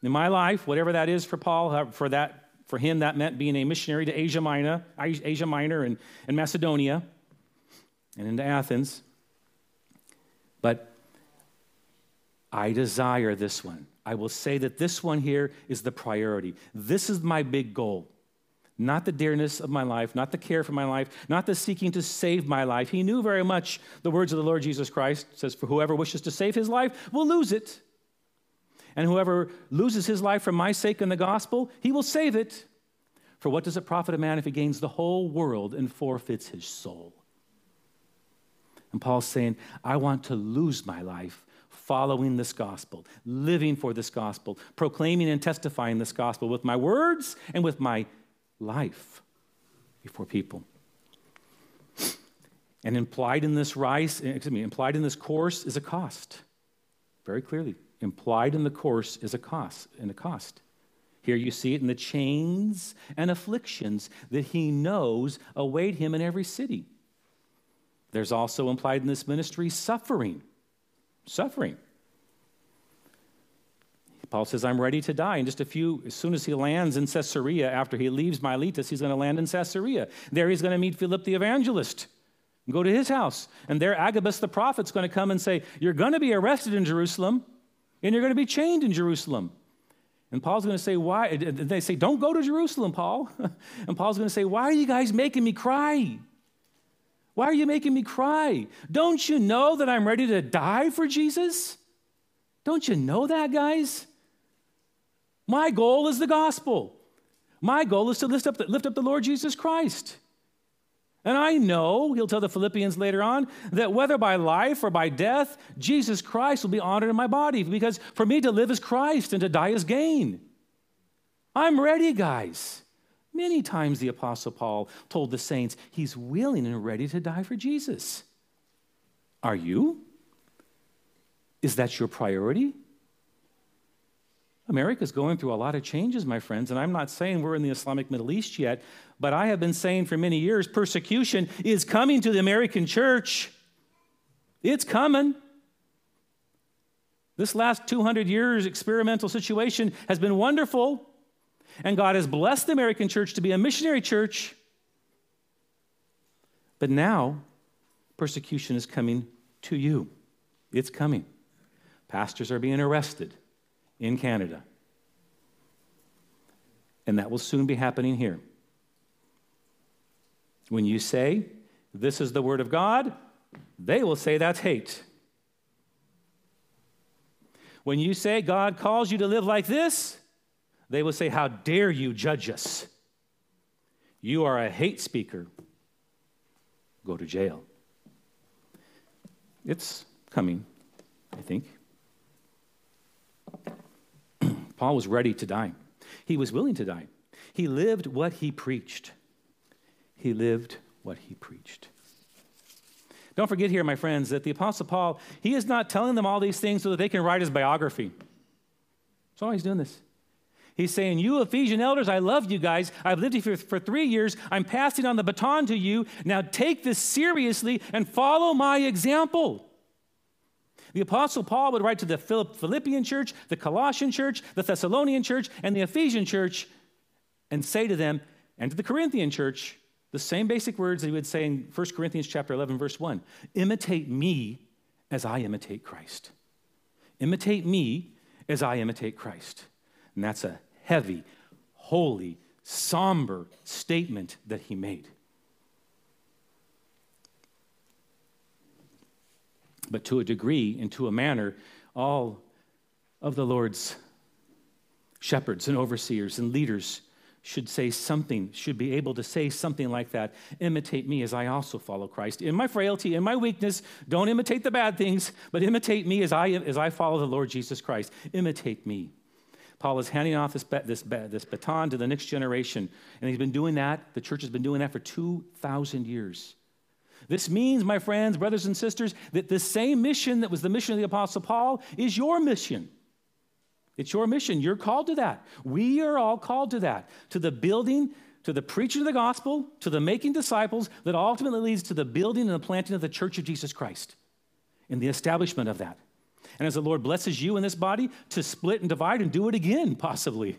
in my life, whatever that is for Paul, for that, for him, that meant being a missionary to Asia Minor, Asia Minor and, and Macedonia and into Athens. But I desire this one. I will say that this one here is the priority. This is my big goal. Not the dearness of my life, not the care for my life, not the seeking to save my life. He knew very much the words of the Lord Jesus Christ. It says, for whoever wishes to save his life will lose it. And whoever loses his life for my sake in the gospel, he will save it. For what does it profit a man if he gains the whole world and forfeits his soul? And Paul's saying, I want to lose my life following this gospel, living for this gospel, proclaiming and testifying this gospel with my words and with my life before people. And implied in this rise, excuse me, implied in this course is a cost. Very clearly, implied in the course is a cost, and a cost. Here you see it in the chains and afflictions that he knows await him in every city. There's also implied in this ministry suffering. Suffering. Paul says, I'm ready to die. And just a few, as soon as he lands in Caesarea, after he leaves Miletus, he's going to land in Caesarea. There he's going to meet Philip the evangelist and go to his house. And there Agabus the prophet's going to come and say, you're going to be arrested in Jerusalem and you're going to be chained in Jerusalem. And Paul's going to say, why? They say, don't go to Jerusalem, Paul. And Paul's going to say, why are you guys making me cry? Why are you making me cry? Don't you know that I'm ready to die for Jesus? Don't you know that, guys? My goal is the gospel. My goal is to lift up the, lift up the Lord Jesus Christ. And I know, he'll tell the Philippians later on, that whether by life or by death, Jesus Christ will be honored in my body, because for me to live is Christ and to die is gain. I'm ready, guys. Many times the Apostle Paul told the saints, he's willing and ready to die for Jesus. Are you? Is that your priority? America's going through a lot of changes, my friends, and I'm not saying we're in the Islamic Middle East yet, but I have been saying for many years, persecution is coming to the American church. It's coming. This last two hundred years experimental situation has been wonderful, and God has blessed the American church to be a missionary church. But now, persecution is coming to you. It's coming. Pastors are being arrested in Canada. And that will soon be happening here. When you say, this is the word of God, they will say that's hate. When you say, God calls you to live like this, they will say, how dare you judge us? You are a hate speaker. Go to jail. It's coming, I think. Paul was ready to die. He was willing to die. He lived what he preached. He lived what he preached. Don't forget here, my friends, that the Apostle Paul, he is not telling them all these things so that they can write his biography. That's why he's doing this. He's saying, you Ephesian elders, I love you guys. I've lived here for, for three years. I'm passing on the baton to you. Now take this seriously and follow my example. The Apostle Paul would write to the Philippian church, the Colossian church, the Thessalonian church, and the Ephesian church and say to them, and to the Corinthian church, the same basic words that he would say in First Corinthians chapter eleven, verse one. Imitate me as I imitate Christ. Imitate me as I imitate Christ. And that's a heavy, holy, somber statement that he made. But to a degree and to a manner, all of the Lord's shepherds and overseers and leaders should say something, should be able to say something like that. Imitate me as I also follow Christ. In my frailty, in my weakness, don't imitate the bad things, but imitate me as I, as I follow the Lord Jesus Christ. Imitate me. Paul is handing off this, this, this baton to the next generation, and he's been doing that. The church has been doing that for two thousand years. This means, my friends, brothers and sisters, that the same mission that was the mission of the Apostle Paul is your mission. It's your mission. You're called to that. We are all called to that, to the building, to the preaching of the gospel, to the making disciples that ultimately leads to the building and the planting of the church of Jesus Christ and the establishment of that. And as the Lord blesses you in this body to split and divide and do it again, possibly,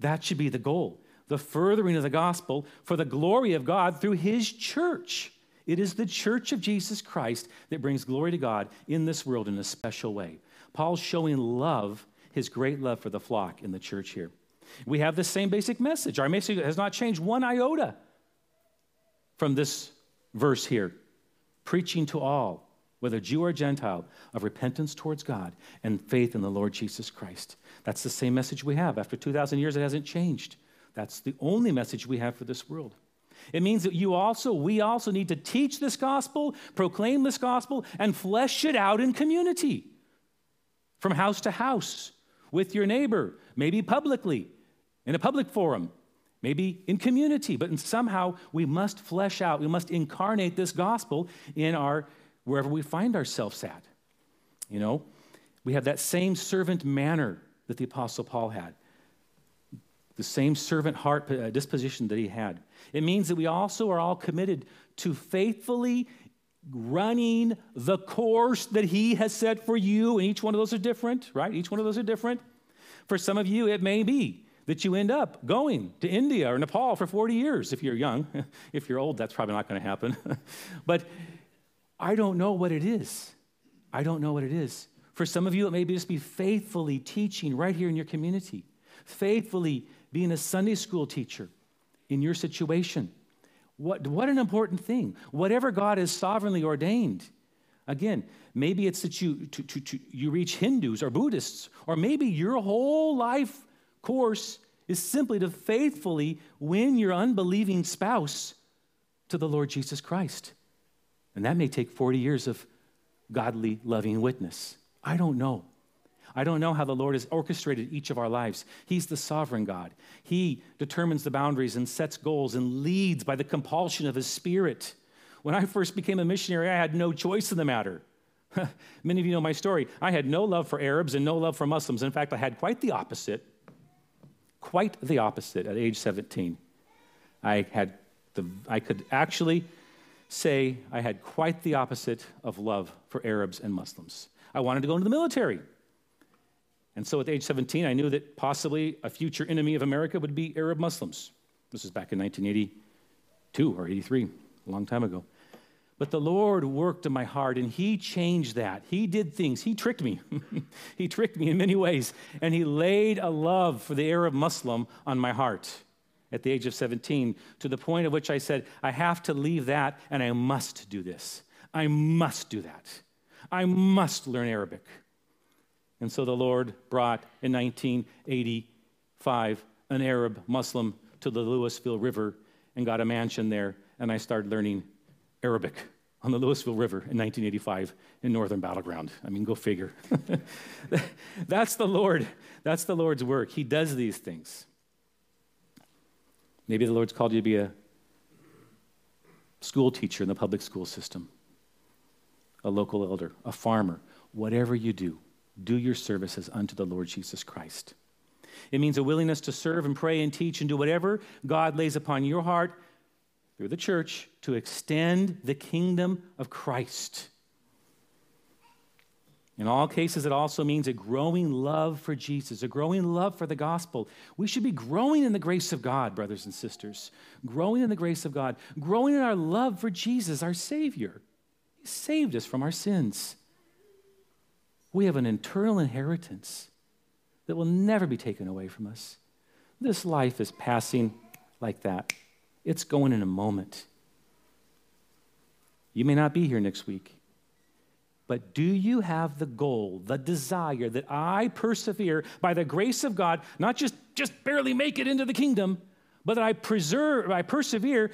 that should be the goal, the furthering of the gospel for the glory of God through his church. It is the church of Jesus Christ that brings glory to God in this world in a special way. Paul's showing love, his great love for the flock in the church here. We have the same basic message. Our message has not changed one iota from this verse here. Preaching to all, whether Jew or Gentile, of repentance towards God and faith in the Lord Jesus Christ. That's the same message we have. After two thousand years, it hasn't changed. That's the only message we have for this world. It means that you also, we also need to teach this gospel, proclaim this gospel, and flesh it out in community, from house to house, with your neighbor, maybe publicly, in a public forum, maybe in community, but in somehow we must flesh out, we must incarnate this gospel in our, wherever we find ourselves at. You know, we have that same servant manner that the Apostle Paul had. The same servant heart disposition that he had. It means that we also are all committed to faithfully running the course that he has set for you. And each one of those are different, right? Each one of those are different. For some of you, it may be that you end up going to India or Nepal for forty years if you're young. If you're old, that's probably not going to happen. But I don't know what it is. I don't know what it is. For some of you, it may be just be faithfully teaching right here in your community. Faithfully being a Sunday school teacher in your situation. What, what an important thing. Whatever God has sovereignly ordained. Again, maybe it's that you, to, to, to, you reach Hindus or Buddhists, or maybe your whole life course is simply to faithfully win your unbelieving spouse to the Lord Jesus Christ. And that may take forty years of godly, loving witness. I don't know. I don't know how the Lord has orchestrated each of our lives. He's the sovereign God. He determines the boundaries and sets goals and leads by the compulsion of his Spirit. When I first became a missionary, I had no choice in the matter. Many of you know my story. I had no love for Arabs and no love for Muslims. In fact, I had quite the opposite, quite the opposite at age seventeen. I had the, I could actually say I had quite the opposite of love for Arabs and Muslims. I wanted to go into the military. And so at age seventeen, I knew that possibly a future enemy of America would be Arab Muslims. This is back in nineteen eighty-two or eighty-three, a long time ago. But the Lord worked in my heart, and he changed that. He did things. He tricked me. He tricked me in many ways. And he laid a love for the Arab Muslim on my heart at the age of seventeen, to the point at which I said, I have to leave that, and I must do this. I must do that. I must learn Arabic. And so the Lord brought, in nineteen eighty-five, an Arab Muslim to the Louisville River and got a mansion there, and I started learning Arabic on the Louisville River in nineteen eighty-five in Northern Battleground. I mean, go figure. That's the Lord. That's the Lord's work. He does these things. Maybe the Lord's called you to be a school teacher in the public school system, a local elder, a farmer. Whatever you do, do your services unto the Lord Jesus Christ. It means a willingness to serve and pray and teach and do whatever God lays upon your heart through the church to extend the kingdom of Christ. In all cases, it also means a growing love for Jesus, a growing love for the gospel. We should be growing in the grace of God, brothers and sisters, growing in the grace of God, growing in our love for Jesus, our Savior. He saved us from our sins. We have an eternal inheritance that will never be taken away from us. This life is passing like that. It's going in a moment. You may not be here next week. But do you have the goal, the desire that I persevere by the grace of God, not just, just barely make it into the kingdom, but that I preserve, I persevere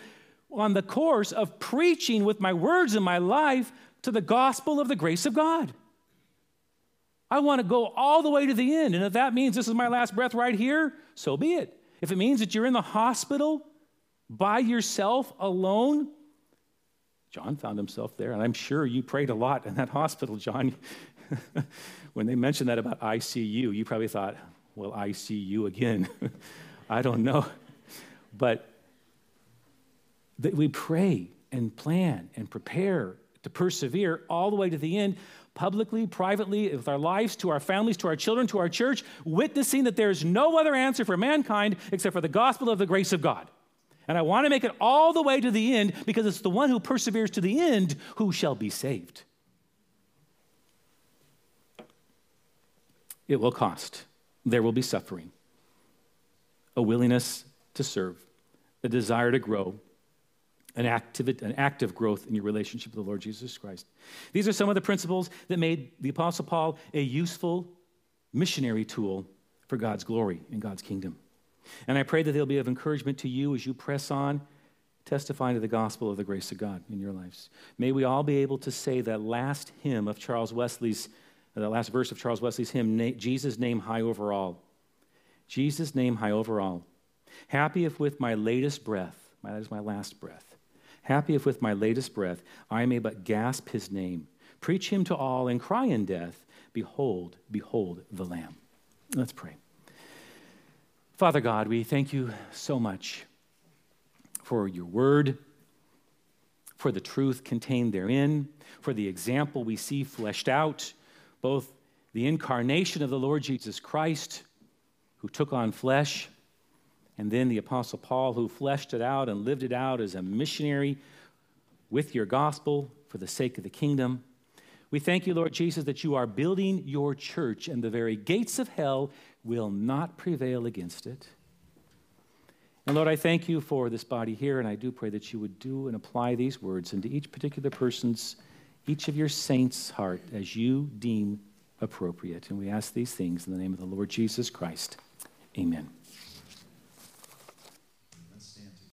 on the course of preaching with my words and my life to the gospel of the grace of God? I want to go all the way to the end. And if that means this is my last breath right here, so be it. If it means that you're in the hospital by yourself alone, John found himself there, and I'm sure you prayed a lot in that hospital, John. When they mentioned that about I C U, you probably thought, well, I see you again. I don't know. But that we pray and plan and prepare to persevere all the way to the end, publicly, privately, with our lives, to our families, to our children, to our church, witnessing that there is no other answer for mankind except for the gospel of the grace of God. And I want to make it all the way to the end, because it's the one who perseveres to the end who shall be saved. It will cost. There will be suffering. A willingness to serve, a desire to grow, an active, an active growth in your relationship with the Lord Jesus Christ. These are some of the principles that made the Apostle Paul a useful missionary tool for God's glory and God's kingdom. And I pray that they'll be of encouragement to you as you press on, testifying to the gospel of the grace of God in your lives. May we all be able to say that last hymn of Charles Wesley's, the last verse of Charles Wesley's hymn, Jesus' name high over all. Jesus' name high over all. Happy if with my latest breath, that is my last breath, happy if with my latest breath I may but gasp his name, preach him to all and cry in death, behold, behold the Lamb. Let's pray. Father God, we thank you so much for your word, for the truth contained therein, for the example we see fleshed out, both the incarnation of the Lord Jesus Christ, who took on flesh, and then the Apostle Paul, who fleshed it out and lived it out as a missionary with your gospel for the sake of the kingdom. We thank you, Lord Jesus, that you are building your church, and the very gates of hell will not prevail against it. And Lord, I thank you for this body here, and I do pray that you would do and apply these words into each particular person's, each of your saints' heart as you deem appropriate. And we ask these things in the name of the Lord Jesus Christ. Amen.